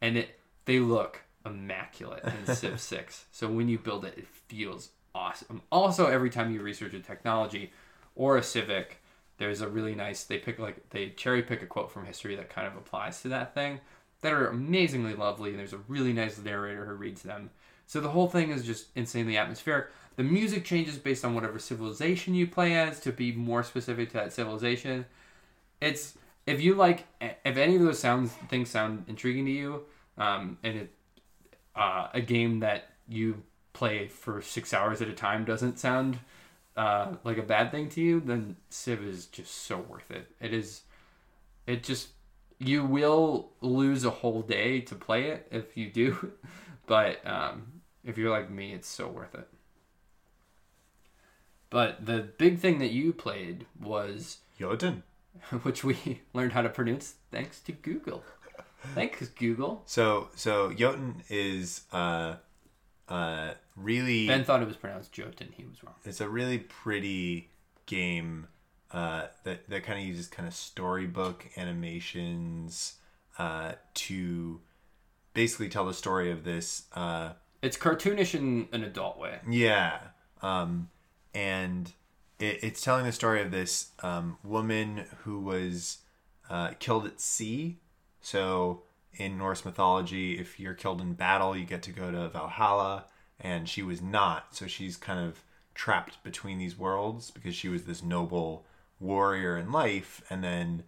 and it they look immaculate in Civ six. So when you build it, it feels awesome. Also, every time you research a technology or a civic, there's a really nice they pick like they cherry pick a quote from history that kind of applies to that thing. That are amazingly lovely, and there's a really nice narrator who reads them. So the whole thing is just insanely atmospheric. The music changes based on whatever civilization you play as to be more specific to that civilization. It's if you like if any of those sounds things sound intriguing to you, um, and it, uh, a game that you play for six hours at a time doesn't sound uh, like a bad thing to you, then Civ is just so worth it. It is, it just. You will lose a whole day to play it if you do, but um, if you're like me, it's so worth it. But the big thing that you played was... Jotun. Which we learned how to pronounce thanks to Google. Thanks, Google. So, so Jotun is uh, uh, really... Ben thought it was pronounced Jotun. He was wrong. It's a really pretty game... Uh, that that kind of uses kind of storybook animations uh, to basically tell the story of this. Uh, it's cartoonish in an adult way. Yeah, um, and it, it's telling the story of this um, woman who was uh, killed at sea. So in Norse mythology, if you're killed in battle, you get to go to Valhalla, and she was not. So she's kind of trapped between these worlds because she was this noble warrior in life, and then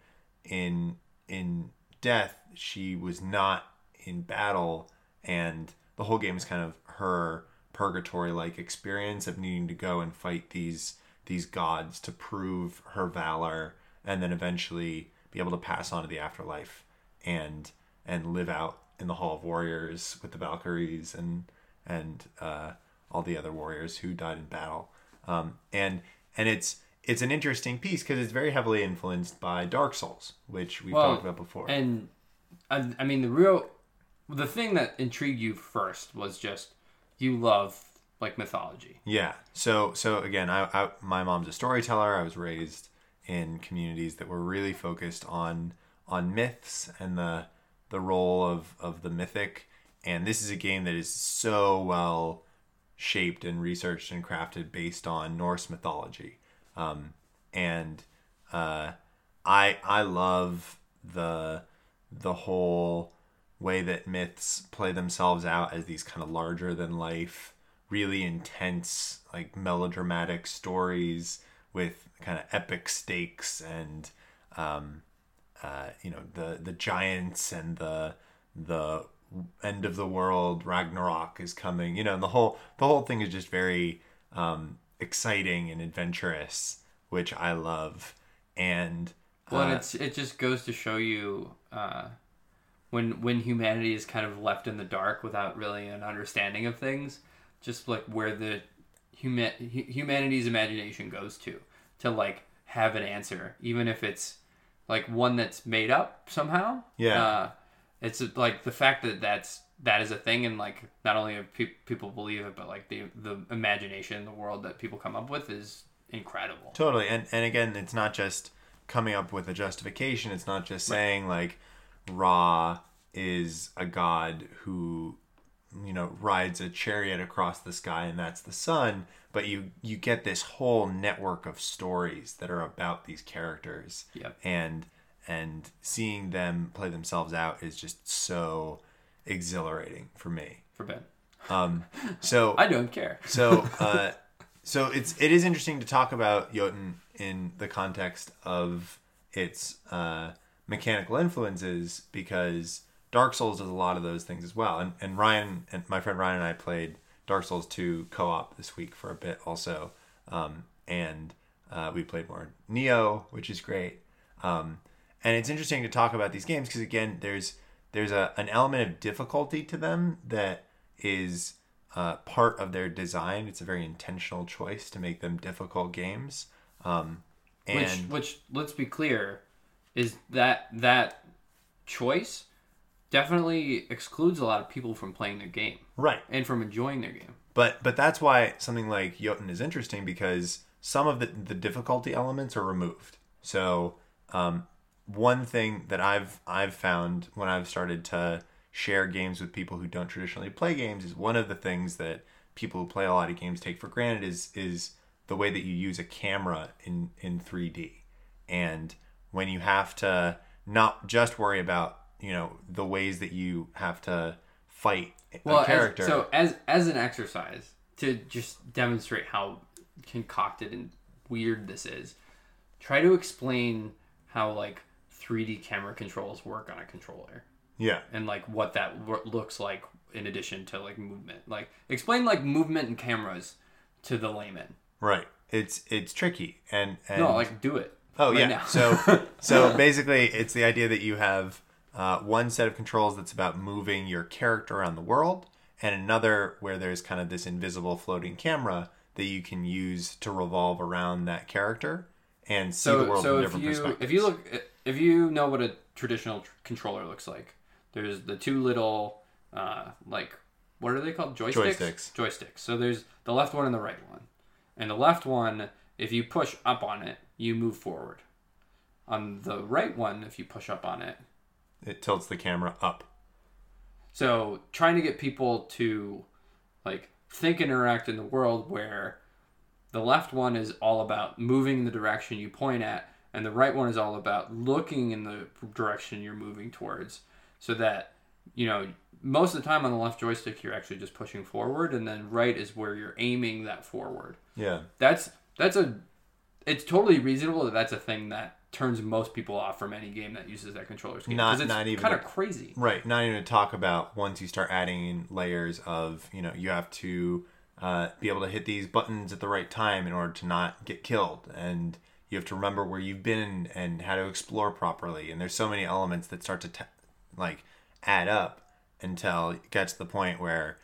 in in death she was not in battle, and the whole game is kind of her purgatory like experience of needing to go and fight these these gods to prove her valor, and then eventually be able to pass on to the afterlife and and live out in the Hall of Warriors with the Valkyries and and uh all the other warriors who died in battle. Um, and and it's it's an interesting piece because it's very heavily influenced by Dark Souls, which we've well, talked about before. And, I, I mean, the real... The thing that intrigued you first was just you love, like, mythology. Yeah. So, so again, I, I my mom's a storyteller. I was raised in communities that were really focused on on myths and the the role of, of the mythic. And this is a game that is so well... shaped and researched and crafted based on Norse mythology, um, and uh, I I love the the whole way that myths play themselves out as these kind of larger than life, really intense, like melodramatic stories with kind of epic stakes and um, uh, you know the the giants and the the end of the world, Ragnarok is coming, you know, and the whole the whole thing is just very um exciting and adventurous, which I love. And uh, well, it's it just goes to show you uh when when humanity is kind of left in the dark without really an understanding of things, just like where the human humanity's imagination goes to to like have an answer, even if it's like one that's made up somehow. Yeah. Uh, it's like the fact that that's, that is a thing, and like not only do pe- people believe it, but like the the imagination, the world that people come up with is incredible. Totally. And and again, it's not just coming up with a justification. It's not just saying right. like Ra is a god who, you know, rides a chariot across the sky and that's the sun, but you you get this whole network of stories that are about these characters. Yep. And and seeing them play themselves out is just so exhilarating for me. For Ben. Um so I don't care. so uh so it's it is interesting to talk about Jotun in the context of its uh mechanical influences, because Dark Souls does a lot of those things as well. And and Ryan, and my friend Ryan and I played Dark Souls two co-op this week for a bit also. Um, and uh, we played more Neo, which is great. Um, and it's interesting to talk about these games because, again, there's there's a, an element of difficulty to them that is uh, part of their design. It's a very intentional choice to make them difficult games. Um, and which, which, let's be clear, is that that choice definitely excludes a lot of people from playing their game. Right. And from enjoying their game. But but that's why something like Jotun is interesting, because some of the, the difficulty elements are removed. So um, one thing that I've I've found when I've started to share games with people who don't traditionally play games is one of the things that people who play a lot of games take for granted is is the way that you use a camera in, in three D. And when you have to not just worry about, you know, the ways that you have to fight a well, character. As, so as as an exercise to just demonstrate how concocted and weird this is, try to explain how like three D camera controls work on a controller. Yeah. And like what that w- looks like in addition to like movement. Like explain like movement and cameras to the layman. Right. It's it's tricky and, and... No, like do it. Oh right yeah. Now. so so basically it's the idea that you have Uh, one set of controls that's about moving your character around the world, and another where there's kind of this invisible floating camera that you can use to revolve around that character and see so, the world so from different you, perspectives. If you look, if you know what a traditional tr- controller looks like, there's the two little, uh, like, what are they called? Joysticks? Joysticks. Joysticks. So there's the left one and the right one. And the left one, if you push up on it, you move forward. On the right one, if you push up on it, it tilts the camera up. So trying to get people to like think and interact in the world where the left one is all about moving the direction you point at, and the right one is all about looking in the direction you're moving towards, so that, you know, most of the time on the left joystick you're actually just pushing forward, and then right is where you're aiming that forward. Yeah. That's that's a it's totally reasonable that that's a thing that turns most people off from any game that uses that controller scheme. Not, it's not even kind of crazy. Right. Not even to talk about once you start adding in layers of, you know, you have to uh, be able to hit these buttons at the right time in order to not get killed. And you have to remember where you've been and how to explore properly. And there's so many elements that start to t- like add up until it gets to the point where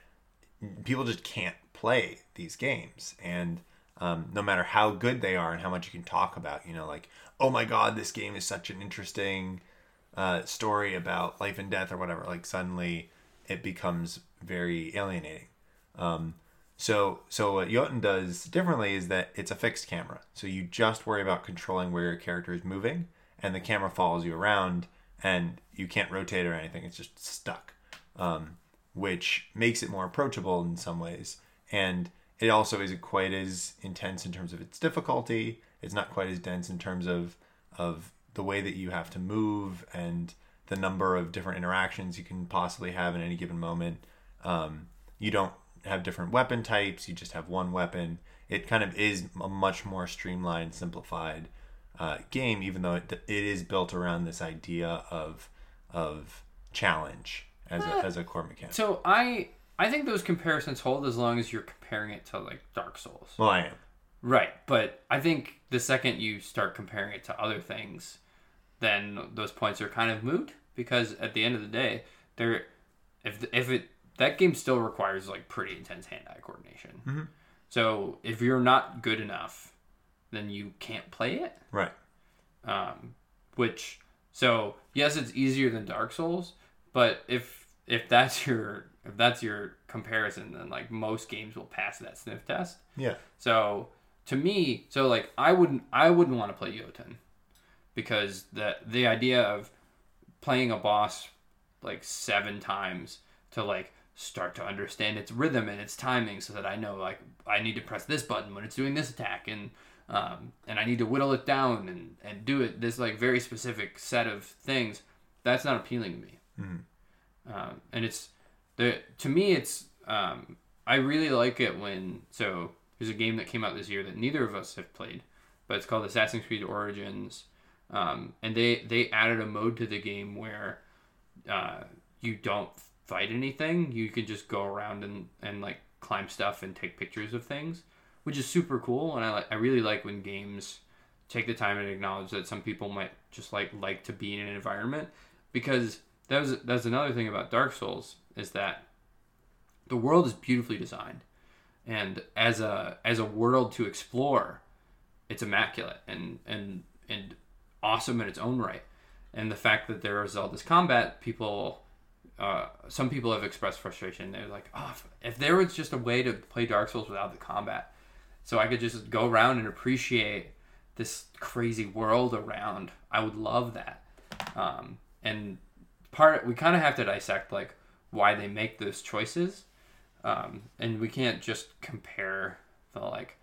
people just can't play these games. And Um, no matter how good they are and how much you can talk about, you know, like, oh my God, this game is such an interesting uh, story about life and death or whatever. Like suddenly it becomes very alienating. Um, so, so what Jotun does differently is that it's a fixed camera. So you just worry about controlling where your character is moving, and the camera follows you around and you can't rotate or anything. It's just stuck, um, which makes it more approachable in some ways. And it also isn't quite as intense in terms of its difficulty. It's not quite as dense in terms of of the way that you have to move and the number of different interactions you can possibly have in any given moment. Um, you don't have different weapon types. You just have one weapon. It kind of is a much more streamlined, simplified uh, game, even though it, it is built around this idea of of challenge as a, uh, as a core mechanic. So I... I think those comparisons hold as long as you're comparing it to, like, Dark Souls. Well, I am. Right, but I think the second you start comparing it to other things, then those points are kind of moot, because at the end of the day, there, if if it that game still requires, like, pretty intense hand-eye coordination. Mm-hmm. So if you're not good enough, then you can't play it. Right. Um, which, so yes, it's easier than Dark Souls, but if if that's your if that's your comparison, then like most games will pass that sniff test. Yeah. So to me, so like I wouldn't I wouldn't want to play Jotun, because the the idea of playing a boss like seven times to like start to understand its rhythm and its timing, so that I know like I need to press this button when it's doing this attack, and um, and I need to whittle it down and, and do it this like very specific set of things. That's not appealing to me. Mm-hmm. Um, and it's the to me it's um, I really like it when so there's a game that came out this year that neither of us have played, but it's called Assassin's Creed Origins, um, and they they added a mode to the game where uh, you don't fight anything. You can just go around and, and like climb stuff and take pictures of things, which is super cool. And I like I really like when games take the time and acknowledge that some people might just like like to be in an environment, because that was that's another thing about Dark Souls, is that the world is beautifully designed, and as a as a world to explore, it's immaculate and and and awesome in its own right. And the fact that there is all this combat, people. Uh, some people have expressed frustration. They're like, oh, if, if there was just a way to play Dark Souls without the combat, so I could just go around and appreciate this crazy world around, I would love that. Um, and part we kind of have to dissect like why they make those choices, um, and we can't just compare the like,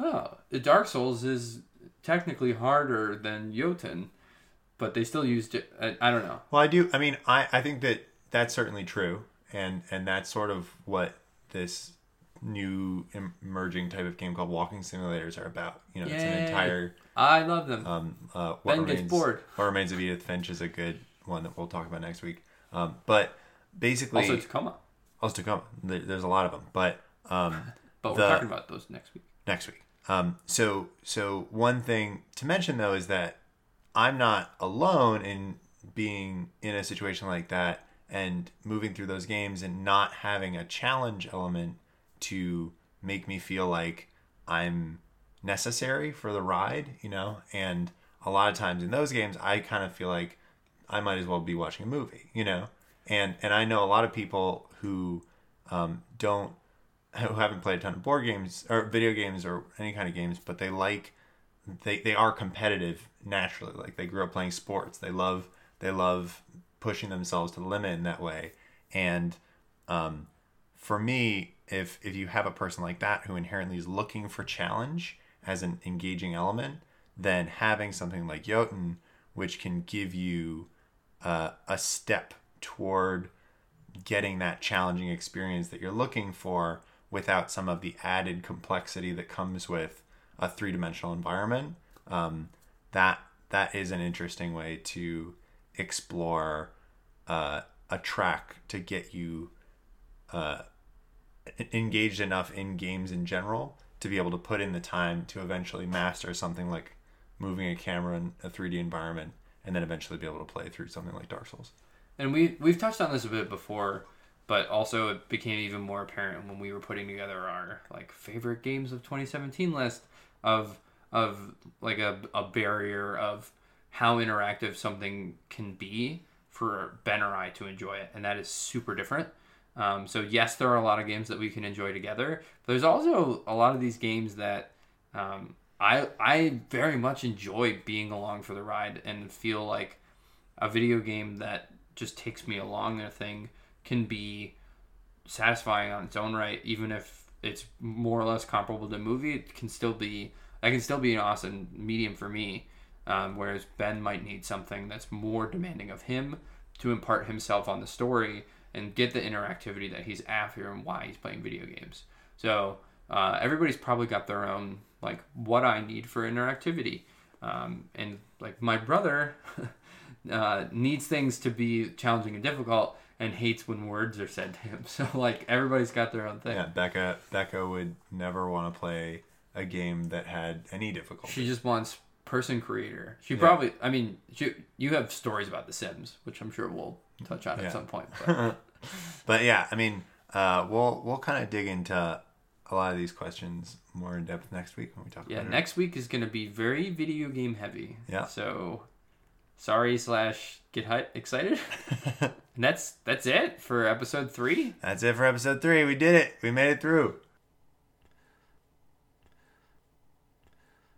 oh, Dark Souls is technically harder than Jotun, but they still used it. I, I don't know. Well, I do. I mean, I, I think that that's certainly true. And and that's sort of what this new emerging type of game called walking simulators are about. You know, Yay. It's an entire... I love them. Um, uh, what Ben remains, gets bored. What Remains of Edith Finch is a good one that we'll talk about next week. Um, but basically... Also Tacoma. Also Tacoma. There, there's a lot of them. But, um, but we're the, talking about those next week. Next week. Um, so So one thing to mention, though, is that I'm not alone in being in a situation like that and moving through those games and not having a challenge element to make me feel like I'm necessary for the ride, you know? And a lot of times in those games, I kind of feel like I might as well be watching a movie, you know? And and I know a lot of people who um, don't, who haven't played a ton of board games or video games or any kind of games, but they like, They they are competitive naturally. Like they grew up playing sports. They love they love pushing themselves to the limit in that way. And um, for me, if if you have a person like that who inherently is looking for challenge as an engaging element, then having something like Jotun, which can give you uh, a step toward getting that challenging experience that you're looking for, without some of the added complexity that comes with a three-dimensional environment, um, that that is an interesting way to explore uh, a track to get you uh, engaged enough in games in general to be able to put in the time to eventually master something like moving a camera in a three D environment, and then eventually be able to play through something like Dark Souls. And we, we've touched on this a bit before, but also it became even more apparent when we were putting together our like favorite games of twenty seventeen list, of of like a, a barrier of how interactive something can be for Ben or I to enjoy it. And that is super different. Um, so yes, there are a lot of games that we can enjoy together, but there's also a lot of these games that um, I, I very much enjoy being along for the ride, and feel like a video game that just takes me along in a thing can be satisfying on its own right. Even if it's more or less comparable to a movie, it can still be that can still be an awesome medium for me, um, whereas Ben might need something that's more demanding of him to impart himself on the story and get the interactivity that he's after and why he's playing video games. So uh, everybody's probably got their own like what I need for interactivity, um, and like my brother uh, needs things to be challenging and difficult, and hates when words are said to him. So, like, everybody's got their own thing. Yeah, Becca Becca would never want to play a game that had any difficulty. She just wants person creator. She yeah. probably, I mean, she, you have stories about The Sims, which I'm sure we'll touch on yeah. at some point. But, but yeah, I mean, uh, we'll we'll kind of dig into a lot of these questions more in depth next week when we talk yeah, about it. Yeah, next week is going to be very video game heavy. Yeah. So, sorry slash get hi- excited. And that's that's it for episode three. That's it for episode three. We did it. We made it through.